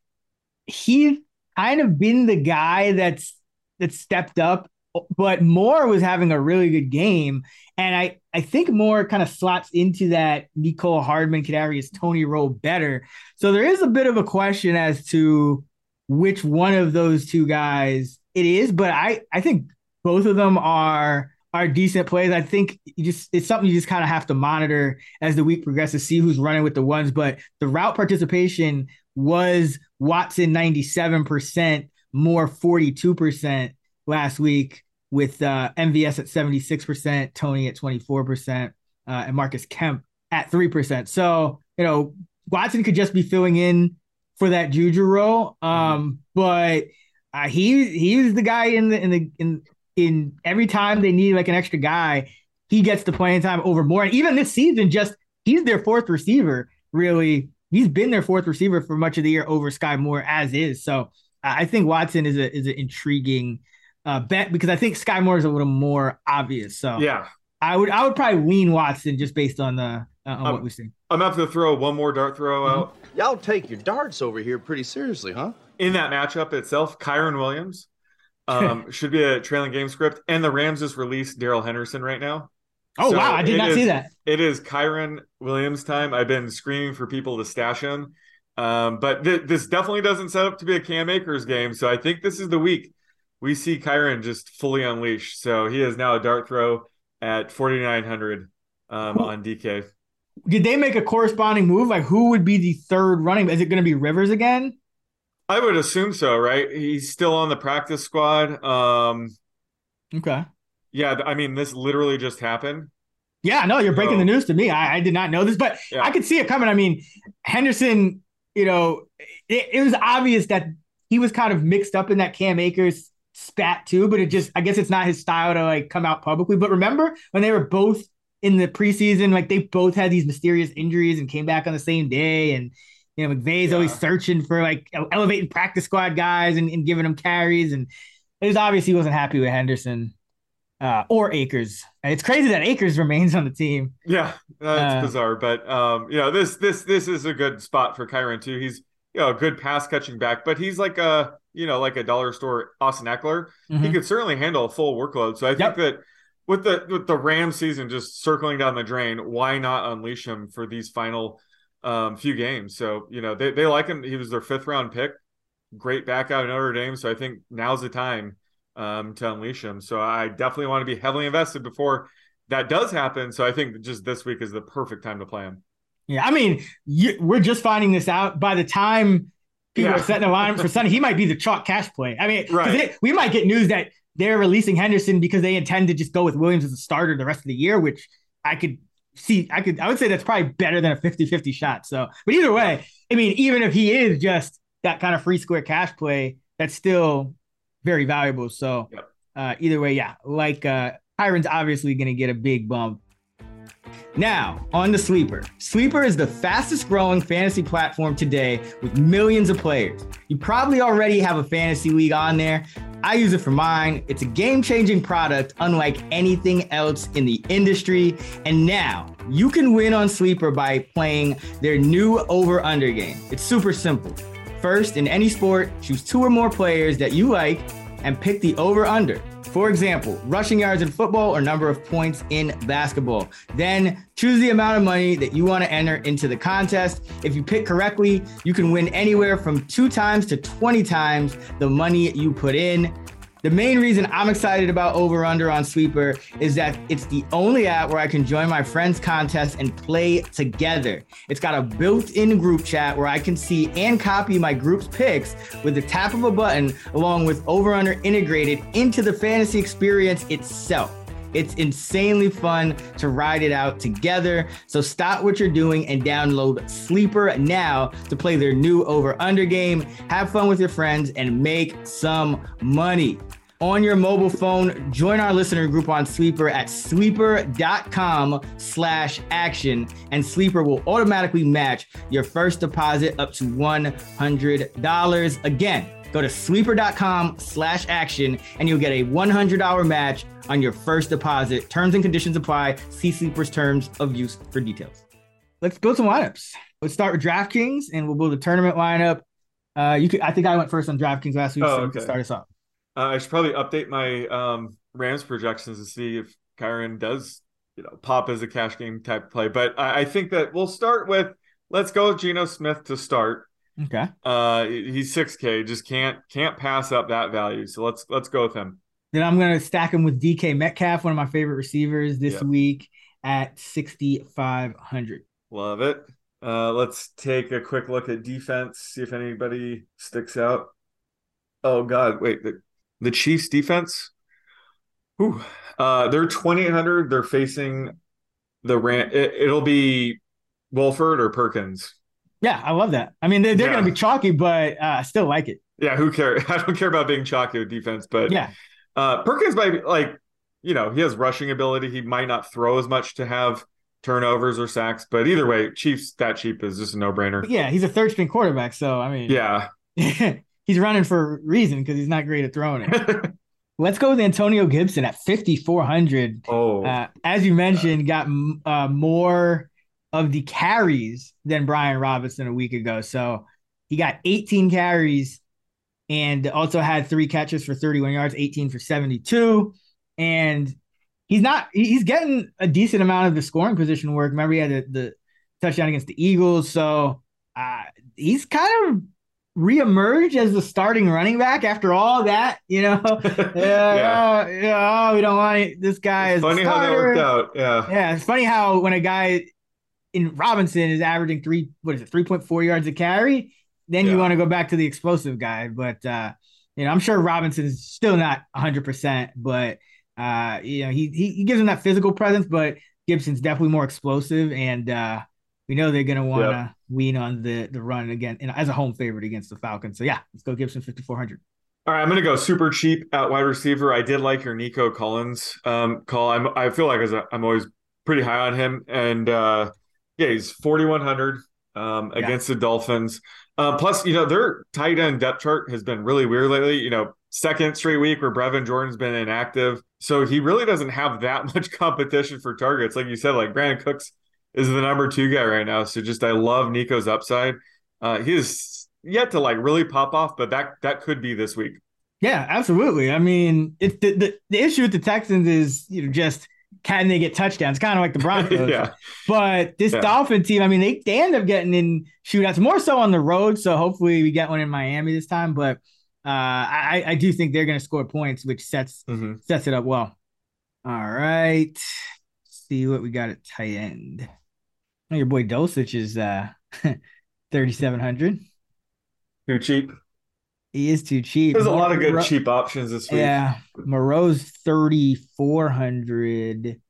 he's kind of been the guy that's, that's stepped up, but Moore was having a really good game. And I, I think Moore kind of slots into that Nicole Hardman, Kadarius Toney role better. So there is a bit of a question as to which one of those two guys it is, but I, I think both of them are, are decent plays. I think you just it's something you just kind of have to monitor as the week progresses, see who's running with the ones. But the route participation was Watson ninety-seven percent, Moore forty-two percent last week. with uh, M V S at seventy-six percent, Tony at twenty-four percent, uh, and Marcus Kemp at three percent. So, you know, Watson could just be filling in for that Juju role. Um, but uh, he he was the guy in the in the in in every time they need like an extra guy, he gets the playing time over more. And even this season, just he's their fourth receiver, really. He's been their fourth receiver for much of the year over Sky Moore as is. So I think Watson is a is an intriguing uh, bet because I think Sky Moore is a little more obvious. So yeah, I would I would probably lean Watson just based on the uh, on I'm, what we've seen. I'm about to throw one more dart throw mm-hmm. out. Y'all take your darts over here pretty seriously, huh? In that matchup itself, Kyron Williams um, should be a trailing game script, and the Rams just released Darrell Henderson right now. Oh, so wow. I did not is, see that. It is Kyron Williams time. I've been screaming for people to stash him. Um, but th- this definitely doesn't set up to be a Cam Akers game. So I think this is the week we see Kyron just fully unleashed. So he is now a dart throw at forty-nine hundred um, on D K. Did they make a corresponding move? Like who would be the third running? Is it going to be Rivers again? I would assume so, right? He's still on the practice squad. Um, okay. Yeah, I mean, this literally just happened. Yeah, no, you're breaking so, the news to me. I, I did not know this, but yeah. I could see it coming. I mean, Henderson, you know, it, it was obvious that he was kind of mixed up in that Cam Akers spat too, but it just, I guess it's not his style to like come out publicly. But remember when they were both in the preseason, like they both had these mysterious injuries and came back on the same day. And, you know, McVay's yeah. always searching for like elevating practice squad guys and, and giving them carries. And it was obvious he wasn't happy with Henderson. Uh, or Akers. It's crazy that Akers remains on the team. Yeah, that's uh, bizarre. But um, you know, this this this is a good spot for Kyron too. He's you know a good pass catching back, but he's like a you know like a dollar store Austin Eckler. Mm-hmm. He could certainly handle a full workload. So I think yep. that with the with the Rams season just circling down the drain, why not unleash him for these final um, few games? So you know they they like him. He was their fifth round pick, great back out of Notre Dame. So I think now's the time. Um, to unleash him. So I definitely want to be heavily invested before that does happen. So I think just this week is the perfect time to play him. Yeah. I mean, you, we're just finding this out. By the time people yeah. are setting a line for Sunday, he might be the chalk cash play. I mean, right. they, we might get news that they're releasing Henderson because they intend to just go with Williams as a starter the rest of the year, which I could see. I could, I would say that's probably better than a fifty-fifty shot. So, but either way, I mean, even if he is just that kind of free square cash play, that's still very valuable. So yep. uh, either way, yeah, like uh, Kyron's obviously going to get a big bump. Now on the Sleeper. Sleeper is the fastest growing fantasy platform today with millions of players. You probably already have a fantasy league on there. I use it for mine. It's a game-changing product unlike anything else in the industry. And now you can win on Sleeper by playing their new over-under game. It's super simple. First, in any sport, choose two or more players that you like and pick the over-under. For example, rushing yards in football or number of points in basketball. Then choose the amount of money that you want to enter into the contest. If you pick correctly, you can win anywhere from two times to twenty times the money you put in. The main reason I'm excited about Over Under on Sleeper is that it's the only app where I can join my friends' contests and play together. It's got a built-in group chat where I can see and copy my group's picks with the tap of a button, along with Over Under integrated into the fantasy experience itself. It's insanely fun to ride it out together. So stop what you're doing and download Sleeper now to play their new over-under game. Have fun with your friends and make some money. On your mobile phone, join our listener group on Sleeper at sleeper.com slash action, and Sleeper will automatically match your first deposit up to one hundred dollars. Again, go to sleeper.com slash action and you'll get a one hundred dollars match on your first deposit. Terms and conditions apply. See Sleeper's terms of use for details. Let's build some lineups. Let's start with DraftKings and we'll build a tournament lineup. Uh, you could, I think I went first on DraftKings last week, oh, so okay. we start us off. Uh, I should probably update my um, Rams projections to see if Kyron does, you know, pop as a cash game type play. But I, I think that we'll start with, let's go with Geno Smith to start. Okay. Uh, he's six K. Just can't can't pass up that value. So let's let's go with him. Then I'm gonna stack him with D K Metcalf, one of my favorite receivers this yep. week at sixty-five hundred. Love it. Uh, let's take a quick look at defense. See if anybody sticks out. Oh God, wait the the Chiefs defense. Whew. Uh, they're twenty-eight hundred. They're facing the Ram. It, it'll be Wolford or Perkins. Yeah, I love that. I mean, they're, they're yeah. going to be chalky, but uh, I still like it. Yeah, who cares? I don't care about being chalky with defense, but yeah, uh, Perkins might be like, you know, he has rushing ability. He might not throw as much to have turnovers or sacks, but either way, Chiefs that cheap is just a no-brainer. But yeah, he's a third-string quarterback, so I mean, yeah, he's running for a reason because he's not great at throwing it. Let's go with Antonio Gibson at fifty-four hundred. Oh, uh, as you mentioned, got uh, more of the carries than Brian Robinson a week ago, so he got eighteen carries and also had three catches for thirty-one yards, eighteen for seventy-two, and he's not. He's getting a decent amount of the scoring position work. Remember, he had the, the touchdown against the Eagles, so uh, he's kind of reemerged as the starting running back after all that. You know, uh, yeah, oh, yeah, oh, we don't want it. This guy is funny how that worked out. Yeah, yeah, it's funny how when a guy in Robinson is averaging three, what is it, three point four yards a carry, then yeah. you want to go back to the explosive guy. But uh, you know, I'm sure Robinson is still not a hundred percent, but. Uh, you know, he, he he gives him that physical presence, but Gibson's definitely more explosive, and uh, we know they're going to want to yep. wean on the the run again, and as a home favorite against the Falcons. So yeah, let's go Gibson fifty-four hundred. All right, I'm going to go super cheap at wide receiver. I did like your Nico Collins um, call. I'm I feel like a, I'm always pretty high on him, and uh, yeah, he's forty-one hundred um, against yeah. the Dolphins. Uh, plus, you know, their tight end depth chart has been really weird lately. You know, second straight week where Brevin Jordan's been inactive. So he really doesn't have that much competition for targets. Like you said, like Brandon Cooks is the number two guy right now. So just, I love Nico's upside. Uh, he is yet to like really pop off, but that, that could be this week. Yeah, absolutely. I mean, it's the, the, the issue with the Texans is, you know, just can they get touchdowns? Kind of like the Broncos. yeah. But this yeah. Dolphin team, I mean, they, they end up getting in shootouts more so on the road. So hopefully we get one in Miami this time, but Uh, I, I do think they're going to score points, which sets mm-hmm. sets it up well. All right. Let's see what we got at tight end. Oh, your boy Dulcich is uh, thirty-seven hundred. Too cheap. He is too cheap. There's a lot of good Mor- cheap options this week. Yeah. Moreau's thirty-four hundred.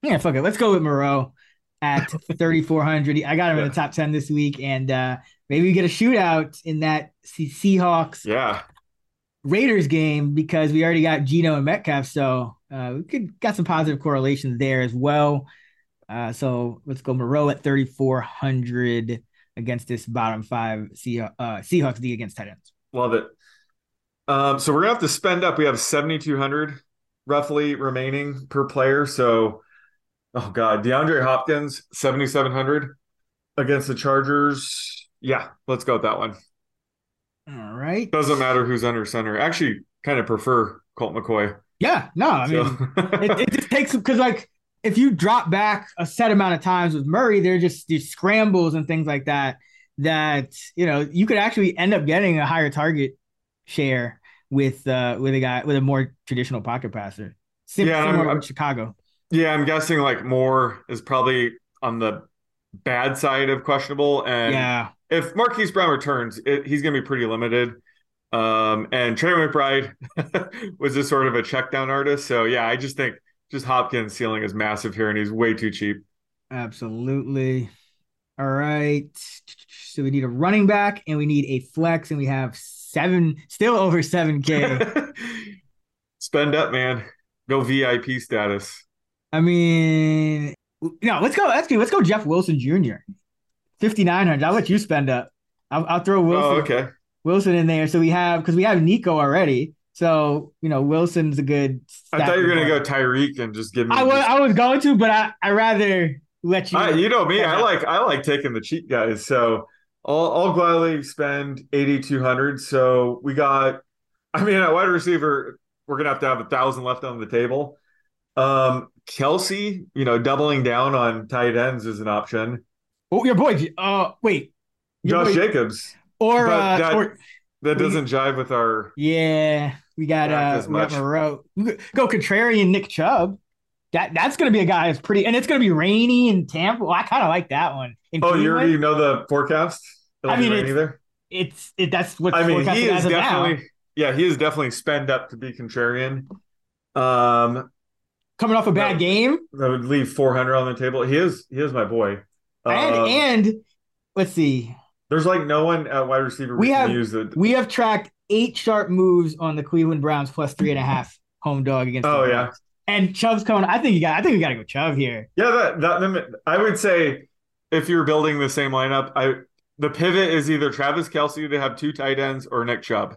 Yeah, fuck it. Let's go with Moreau at thirty-four hundred. I got him yeah. in the top ten this week, and uh, maybe we get a shootout in that C- Seahawks yeah. Raiders game because we already got Geno and Metcalf, so uh, we could got some positive correlations there as well. Uh, so let's go Moreau at thirty-four hundred against this bottom five C- uh, Seahawks D against tight ends. Love it. Um, so we're gonna have to spend up. We have seventy-two hundred roughly remaining per player. So, oh god, DeAndre Hopkins seventy-seven hundred against the Chargers. Yeah, let's go with that one. All right. Doesn't matter who's under center. Actually, kind of prefer Colt McCoy. Yeah, no, I so. mean, it, it just takes – because, like, if you drop back a set amount of times with Murray, they're just these scrambles and things like that that, you know, you could actually end up getting a higher target share with uh, with a guy – with a more traditional pocket passer. Sim- yeah, similar I'm, with Chicago. Yeah, I'm guessing, like, Moore is probably on the bad side of questionable. And yeah. If Marquise Brown returns, it, he's going to be pretty limited. Um, and Trey McBride was just sort of a check down artist. So, yeah, I just think just Hopkins' ceiling is massive here, and he's way too cheap. Absolutely. All right. So we need a running back, and we need a flex, and we have seven, still over seven K. Spend up, man. Go V I P status. I mean, no, let's go. Let's go, let's go Jeff Wilson Junior fifty-nine hundred. I'll let you spend up. I'll, I'll throw Wilson, oh, okay. Wilson in there. So we have, because we have Nico already. So, you know, Wilson's a good. I thought you were going to go Tyreek and just give me. I was, I was going to, but I, I rather let you. I, you know me. I like, I like taking the cheap guys. So I'll, I'll gladly spend eighty-two hundred. So we got, I mean, at wide receiver, we're going to have to have a thousand left on the table. Um, Kelsey, you know, doubling down on tight ends is an option. Oh, your boy. Uh, wait, your Josh boy, Jacobs. Or, uh, that, or that doesn't we, jive with our. Yeah, we got uh, we got Moreau. Go contrarian, Nick Chubb. That that's gonna be a guy that's pretty, and it's gonna be rainy in Tampa. Well, I kind of like that one. In oh, Cleveland, you already know the forecast. It'll I mean, it's, there. it's it. That's what I mean. He is definitely. Now. Yeah, he is definitely spend up to be contrarian. Um, Coming off a bad that, game? I would leave four hundred on the table. He is he is my boy. And, um, and let's see. There's like no one at wide receiver we, we have, can use it. We have tracked eight sharp moves on the Cleveland Browns plus three and a half home dog against Oh, the yeah. Browns. And Chubb's coming. I think you got. I think we got to go Chubb here. Yeah, that, that I would say if you're building the same lineup, I the pivot is either Travis Kelce to have two tight ends or Nick Chubb.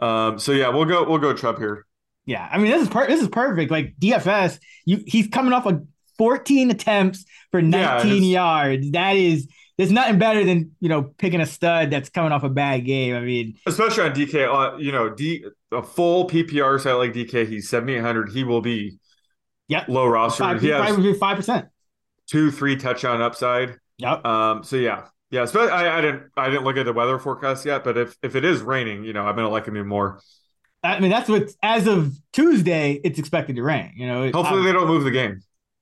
Um, so yeah, we'll go. We'll go Chubb here. Yeah, I mean this is per- this is perfect. Like D F S, you he's coming off of fourteen attempts for nineteen yeah, yards. That is there's nothing better than you know picking a stud that's coming off a bad game. I mean, especially on D K. Uh, you know, D. A full P P R site like D K, he's seventy-eight hundred. He will be yep. low roster. Five, he probably would be five percent. Two, three touchdown upside. Yep. Um. So, yeah. Yeah. So I, I didn't I didn't look at the weather forecast yet, but if, if it is raining, you know, I'm going to like him even more. I mean, that's what, as of Tuesday, it's expected to rain. You know, hopefully I'm, they don't move the game.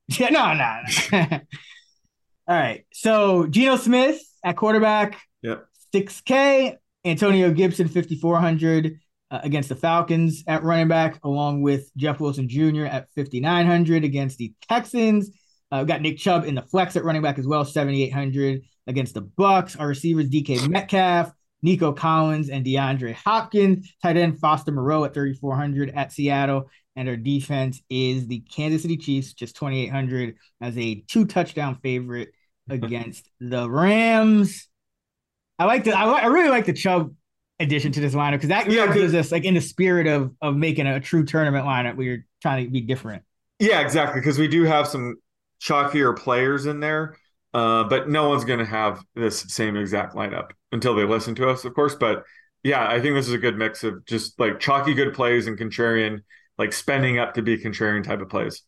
Yeah. No, no. no. All right. So, Geno Smith at quarterback, yep. six K. Antonio Gibson, fifty-four hundred. Uh, against the Falcons at running back, along with Jeff Wilson Junior at fifty-nine hundred against the Texans. Uh, we've got Nick Chubb in the flex at running back as well, seventy-eight hundred against the Bucks. Our receivers, D K Metcalf, Nico Collins, and DeAndre Hopkins. Tight end, Foster Moreau at thirty-four hundred at Seattle. And our defense is the Kansas City Chiefs, just twenty-eight hundred as a two-touchdown favorite against the Rams. I like the, I, I really like the Chubb addition to this lineup because that yeah, gives us like in the spirit of of making a true tournament lineup where you're trying to be different. Yeah, exactly. Because we do have some chalkier players in there, uh, but no one's going to have this same exact lineup until they listen to us, of course. But yeah, I think this is a good mix of just like chalky good plays and contrarian, like spending up to be contrarian type of plays.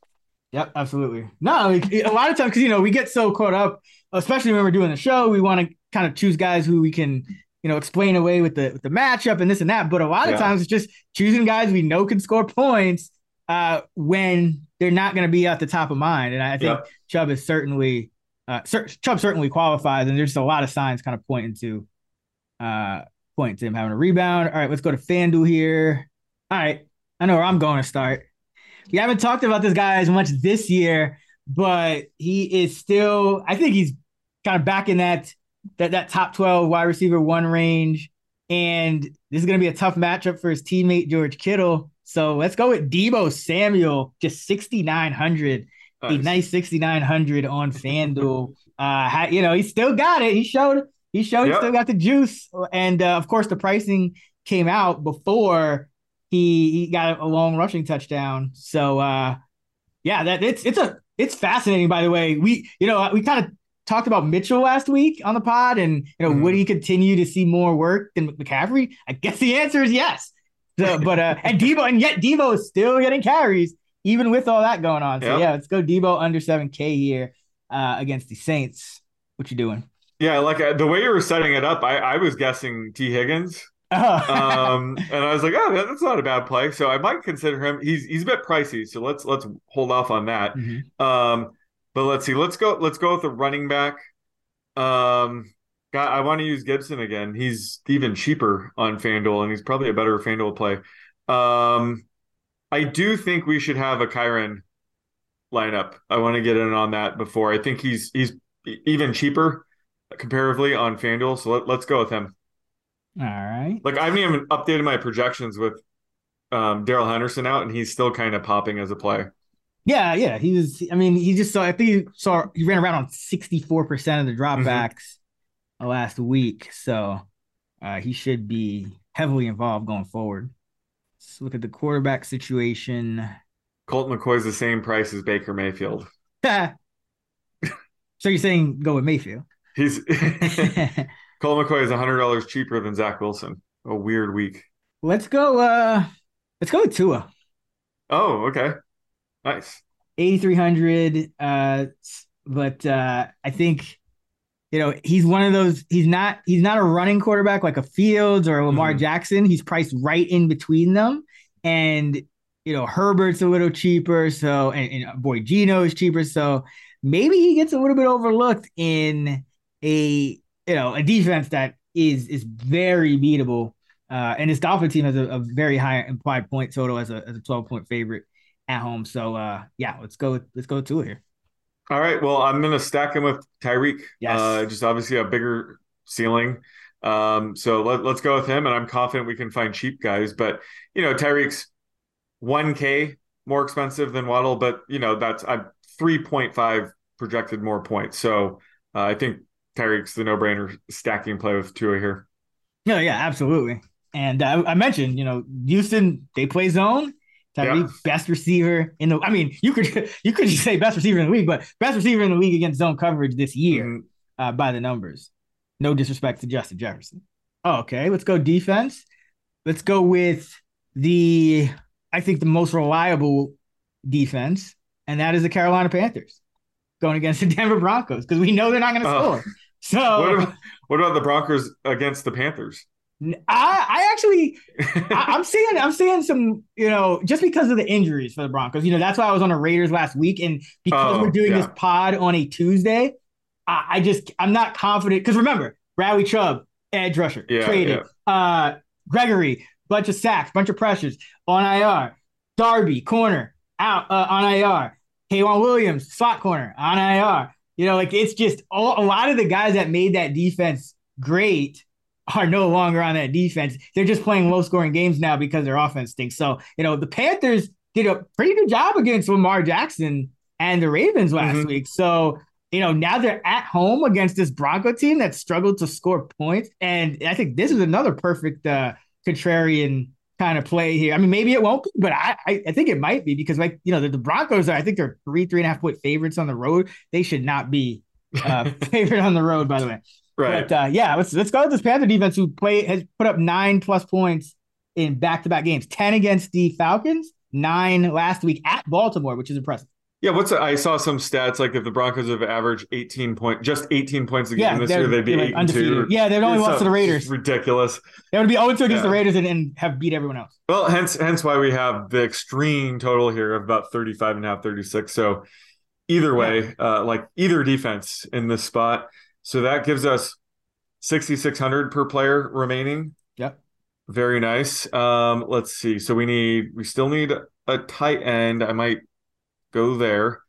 Yep, absolutely. No, like, a lot of times because you know we get so caught up, especially when we're doing the show, we want to kind of choose guys who we can. You know, explain away with the with the matchup and this and that. But a lot of yeah. times it's just choosing guys we know can score points uh, when they're not going to be at the top of mind. And I think yeah. Chubb is certainly uh, – Chubb certainly qualifies, and there's just a lot of signs kind of pointing to uh, pointing to him having a rebound. All right, let's go to FanDuel here. All right, I know where I'm going to start. We haven't talked about this guy as much this year, but he is still – I think he's kind of back in that – That that top twelve wide receiver one range, and this is going to be a tough matchup for his teammate George Kittle. So let's go with Deebo Samuel, just sixty-nine hundred, nice. A nice sixty-nine hundred on FanDuel. Uh, you know he still got it. He showed he showed yep. he still got the juice, and uh, of course the pricing came out before he he got a long rushing touchdown. So uh, yeah, that it's it's a it's fascinating. By the way, we you know we kind of. talked about Mitchell last week on the pod and, you know, mm. would he continue to see more work than McCaffrey? I guess the answer is yes. So, but, uh, and Deebo, and yet Deebo is still getting carries even with all that going on. So yep. yeah, let's go Deebo under seven K here uh, against the Saints. What you doing? Yeah. Like uh, the way you were setting it up, I, I was guessing T Higgins. Oh. um, and I was like, oh, that's not a bad play. So I might consider him. He's, he's a bit pricey. So let's, let's hold off on that. Mm-hmm. Um, But let's see. Let's go. Let's go with the running back. Um, God, I want to use Gibson again. He's even cheaper on FanDuel, and he's probably a better FanDuel play. Um, I do think we should have a Kyren lineup. I want to get in on that before. I think he's he's even cheaper comparatively on FanDuel, so let, let's go with him. All right. Like I haven't even updated my projections with um, Darrell Henderson out, and he's still kind of popping as a play. Yeah, yeah, he was. I mean, he just saw. I think he saw. He ran around on sixty-four percent of the dropbacks mm-hmm. last week, so uh, he should be heavily involved going forward. Let's look at the quarterback situation. Colt McCoy is the same price as Baker Mayfield. So you're saying go with Mayfield? He's Colt McCoy is a hundred dollars cheaper than Zach Wilson. A weird week. Let's go. Uh, let's go with Tua. Oh, okay. Nice. eighty-three hundred. Uh, but uh, I think, you know, he's one of those, he's not, he's not a running quarterback like a Fields or a Lamar mm-hmm. Jackson. He's priced right in between them. And, you know, Herbert's a little cheaper. So, and, and boy, Geno is cheaper. So maybe he gets a little bit overlooked in a, you know, a defense that is, is very beatable. Uh, and this Dolphin team has a, a very high implied point total as a, as a twelve point favorite. at home. So uh, yeah, let's go. Let's go Tua here. All right. Well, I'm going to stack him with Tyreek. Yes. Uh, just obviously a bigger ceiling. Um, so let, let's go with him. And I'm confident we can find cheap guys, but you know, Tyreek's one K more expensive than Waddle, but you know, that's I'm three point five projected more points. So uh, I think Tyreek's the no-brainer stacking play with Tua here. No, yeah, absolutely. And uh, I mentioned, you know, Houston, they play zone. Tyreek, yeah. best receiver in the. I mean, you could you could just say best receiver in the league, but best receiver in the league against zone coverage this year mm-hmm. uh, by the numbers. No disrespect to Justin Jefferson. Oh, okay, let's go defense. Let's go with the I think the most reliable defense, and that is the Carolina Panthers going against the Denver Broncos because we know they're not going to uh, score. So what about, what about the Broncos against the Panthers? I, I actually, I, I'm seeing, I'm seeing some, you know, just because of the injuries for the Broncos, you know, that's why I was on the Raiders last week. And because oh, we're doing yeah. this pod on a Tuesday, I, I just, I'm not confident. Cause remember Bradley Chubb, edge rusher, yeah, traded, yeah. uh, Gregory, bunch of sacks, bunch of pressures on I R, Darby corner out uh, on I R, Kaywan Williams slot corner on I R, you know, like it's just all, a lot of the guys that made that defense great are no longer on that defense. They're just playing low-scoring games now because their offense stinks. So, you know, the Panthers did a pretty good job against Lamar Jackson and the Ravens last mm-hmm. week. So, you know, now they're at home against this Bronco team that struggled to score points. And I think this is another perfect uh, contrarian kind of play here. I mean, maybe it won't be, but I, I, I think it might be because, like, you know, the, the Broncos, are, I think they're three, three and a half point favorites on the road. They should not be uh, favorite on the road, by the way. Right. But uh, yeah, let's let's go with this Panther defense who play has put up nine plus points in back-to-back games. ten against the Falcons, nine last week at Baltimore, which is impressive. Yeah, what's a, I saw some stats like if the Broncos have averaged eighteen point just eighteen points a game yeah, this year, they'd be like eight and two. Yeah, they'd only lost to the Raiders. Ridiculous. They would be oh and two against yeah. the Raiders and, and have beat everyone else. Well, hence hence why we have the extreme total here of about thirty-five and a half, thirty-six. So either way, yeah. uh, like either defense in this spot. So that gives us sixty-six hundred per player remaining. Yep. Very nice. Um, let's see. So we need, we still need a tight end. I might go there.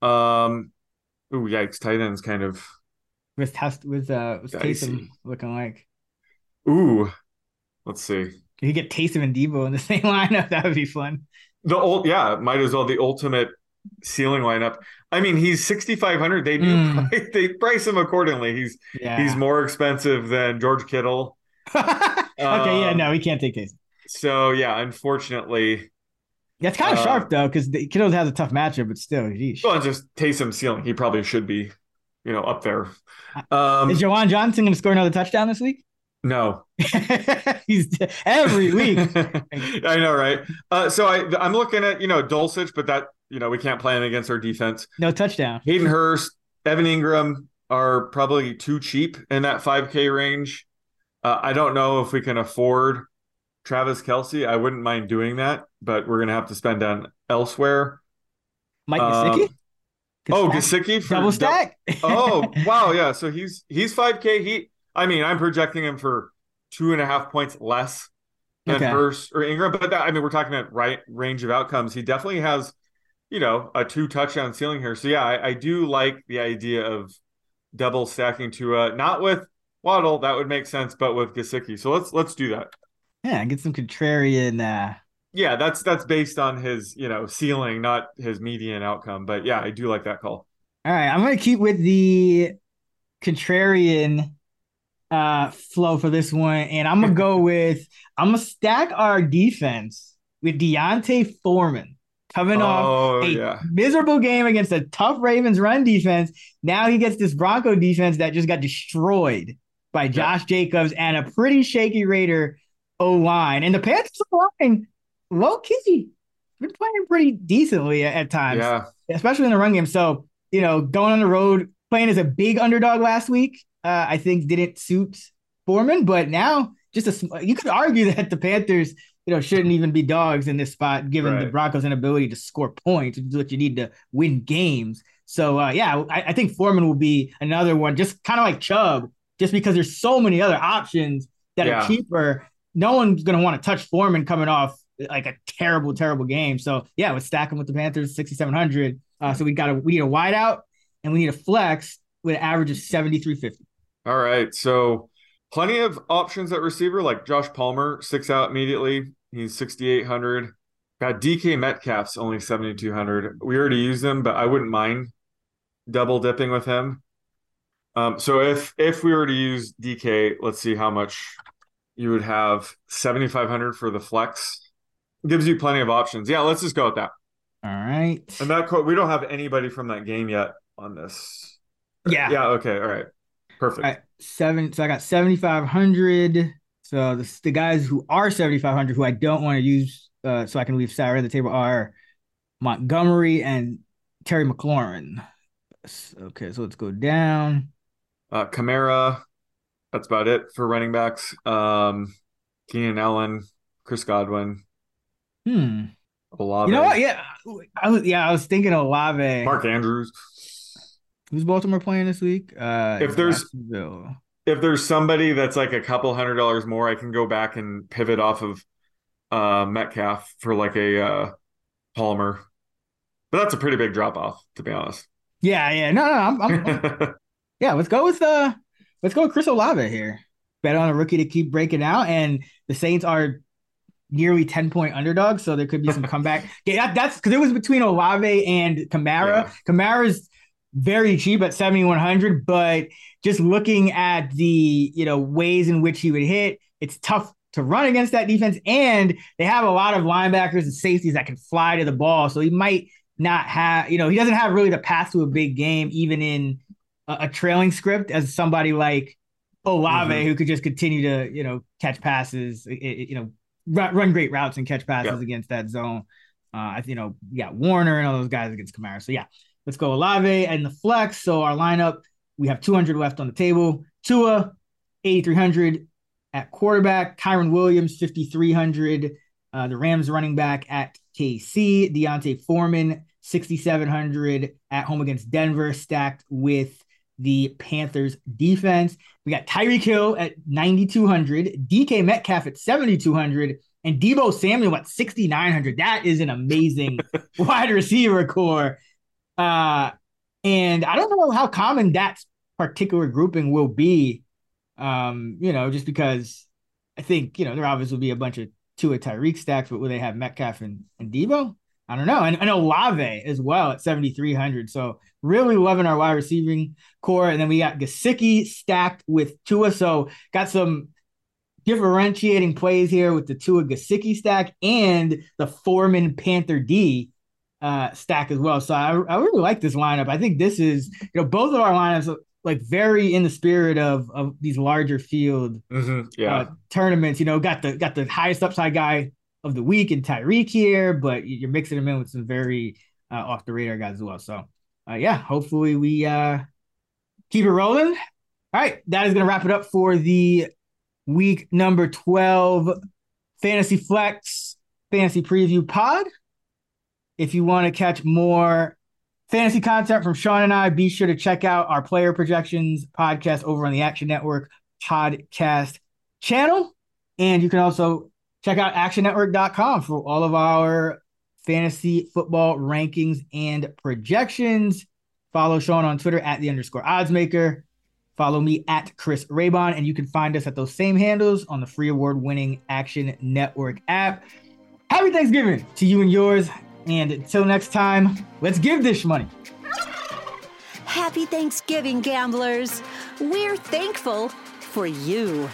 Um, ooh, yikes. Tight end's kind of. With test with uh, with Taysom looking like. Ooh, let's see. If you get Taysom and Deebo in the same lineup, that would be fun. The old, yeah, might as well the ultimate ceiling lineup. I mean, he's sixty-five hundred. They do mm. price, they price him accordingly. He's yeah. he's more expensive than George Kittle. okay, um, yeah, no, he can't take Taysom. So yeah, unfortunately, that's kind of uh, sharp though, because Kittle has a tough matchup, but still, geez. Well, just Taysom's ceiling. He probably should be, you know, up there. Um, Is Jawan Johnson going to score another touchdown this week? No, he's every week. I know, right? Uh, so I I'm looking at you know Dulcich, but that. You know, we can't play him against our defense. No touchdown. Hayden Hurst, Evan Ingram are probably too cheap in that five K range. Uh, I don't know if we can afford Travis Kelce. I wouldn't mind doing that, but we're going to have to spend on elsewhere. Mike Gesicki? Um, oh, Gesicki? For double stack? Du- oh, wow, yeah. So he's he's five K. He, I mean, I'm projecting him for two and a half points less than okay. Hurst or Ingram. But, that, I mean, we're talking about right range of outcomes. He definitely has – you know, a two touchdown ceiling here. So yeah, I, I do like the idea of double stacking Tua, not with Waddle, that would make sense, but with Gesicki. So let's let's do that. Yeah, get some contrarian. Uh... Yeah, that's that's based on his you know ceiling, not his median outcome. But yeah, I do like that call. All right, I'm gonna keep with the contrarian uh, flow for this one, and I'm gonna go with I'm gonna stack our defense with Deontay Foreman. Coming oh, off a yeah. miserable game against a tough Ravens run defense. Now he gets this Bronco defense that just got destroyed by Josh yeah. Jacobs and a pretty shaky Raider O-line. And the Panthers O-line, low-key, been playing pretty decently at, at times, yeah. especially in the run game. So, you know, going on the road, playing as a big underdog last week, uh, I think didn't suit Foreman. But now, just a, you could argue that the Panthers – you know, shouldn't even be dogs in this spot, given right. the Broncos' inability to score points, which is what you need to win games. So, uh, yeah, I, I think Foreman will be another one, just kind of like Chubb, just because there's so many other options that yeah. are cheaper. No one's going to want to touch Foreman coming off like a terrible, terrible game. So yeah, let's stack him with the Panthers, sixty-seven hundred. Uh, so we got a, we need a wide out and we need a flex with an average of seventy-three fifty. All right. So plenty of options at receiver, like Josh Palmer sticks out immediately. He's sixty-eight hundred. Got D K Metcalf's only seventy-two hundred. We already used him, but I wouldn't mind double dipping with him. Um, so if if we were to use D K, let's see how much you would have. seventy-five hundred for the flex. Gives you plenty of options. Yeah, let's just go with that. All right. And that quote, we don't have anybody from that game yet on this. Yeah. Yeah, okay, all right. Perfect. All right, seven. So I got seventy-five hundred. So the, the guys who are seventy-five hundred who I don't want to use uh, so I can leave Saturday at the table are Montgomery and Terry McLaurin. Okay, so let's go down. Uh, Kamara, that's about it for running backs. Um, Keenan Allen, Chris Godwin. Hmm. Olave. You know what? Yeah, I was, yeah, I was thinking Olave. Mark Andrews. Who's Baltimore playing this week? Uh, if there's if there's somebody that's like a couple hundred dollars more, I can go back and pivot off of uh, Metcalf for like a uh, Palmer. But that's a pretty big drop off, to be honest. Yeah, yeah, no, no, I'm, I'm, I'm yeah. Let's go with uh, let's go with Chris Olave here. Bet on a rookie to keep breaking out, and the Saints are nearly ten point underdogs, so there could be some comeback. Yeah, that, that's because it was between Olave and Kamara. Yeah. Kamara's very cheap at seventy-one hundred, but just looking at the you know ways in which he would hit, it's tough to run against that defense, and they have a lot of linebackers and safeties that can fly to the ball, so he might. Not have, you know, he doesn't have really the path to a big game, even in a, a trailing script, as somebody like Olave, mm-hmm. who could just continue to, you know, catch passes, you know, run great routes and catch passes yeah. against that zone. Uh, you know, you got Warner and all those guys against Kamara. So, yeah, let's go Olave and the flex. So, our lineup, we have two hundred left on the table. Tua, eighty-three hundred at quarterback. Kyron Williams, fifty-three hundred. Uh, the Rams running back at K C. Deontay Foreman, sixty-seven hundred at home against Denver, stacked with the Panthers defense. We got Tyreek Hill at ninety-two hundred, D K Metcalf at seventy-two hundred, and Deebo Samuel at sixty-nine hundred. That is an amazing wide receiver core. Uh, and I don't know how common that particular grouping will be, um, you know, just because I think, you know, there obviously will be a bunch of Tua Tyreek stacks, but will they have Metcalf and, and Deebo? I don't know. And, and Olave as well at seventy-three hundred. So really loving our wide receiving core. And then we got Gesicki stacked with Tua. So got some differentiating plays here with the Tua Gesicki stack and the Foreman Panther D uh, stack as well. So I, I really like this lineup. I think this is, you know, both of our lineups are like very in the spirit of, of these larger field mm-hmm. yeah. uh, tournaments. You know, got the, got the highest upside guy of the week and Tyreek here, but you're mixing them in with some very uh, off the radar guys as well. So uh, yeah, hopefully we uh, keep it rolling. All right. That is going to wrap it up for the week number twelve Fantasy Flex Fantasy Preview Pod. If you want to catch more fantasy content from Sean and I, be sure to check out our player projections podcast over on the Action Network podcast channel. And you can also check out action network dot com for all of our fantasy football rankings and projections. Follow Sean on Twitter at the underscore oddsmaker. Follow me at Chris Raybon, and you can find us at those same handles on the free award-winning Action Network app. Happy Thanksgiving to you and yours, and until next time, let's give this money. Happy Thanksgiving, gamblers. We're thankful for you.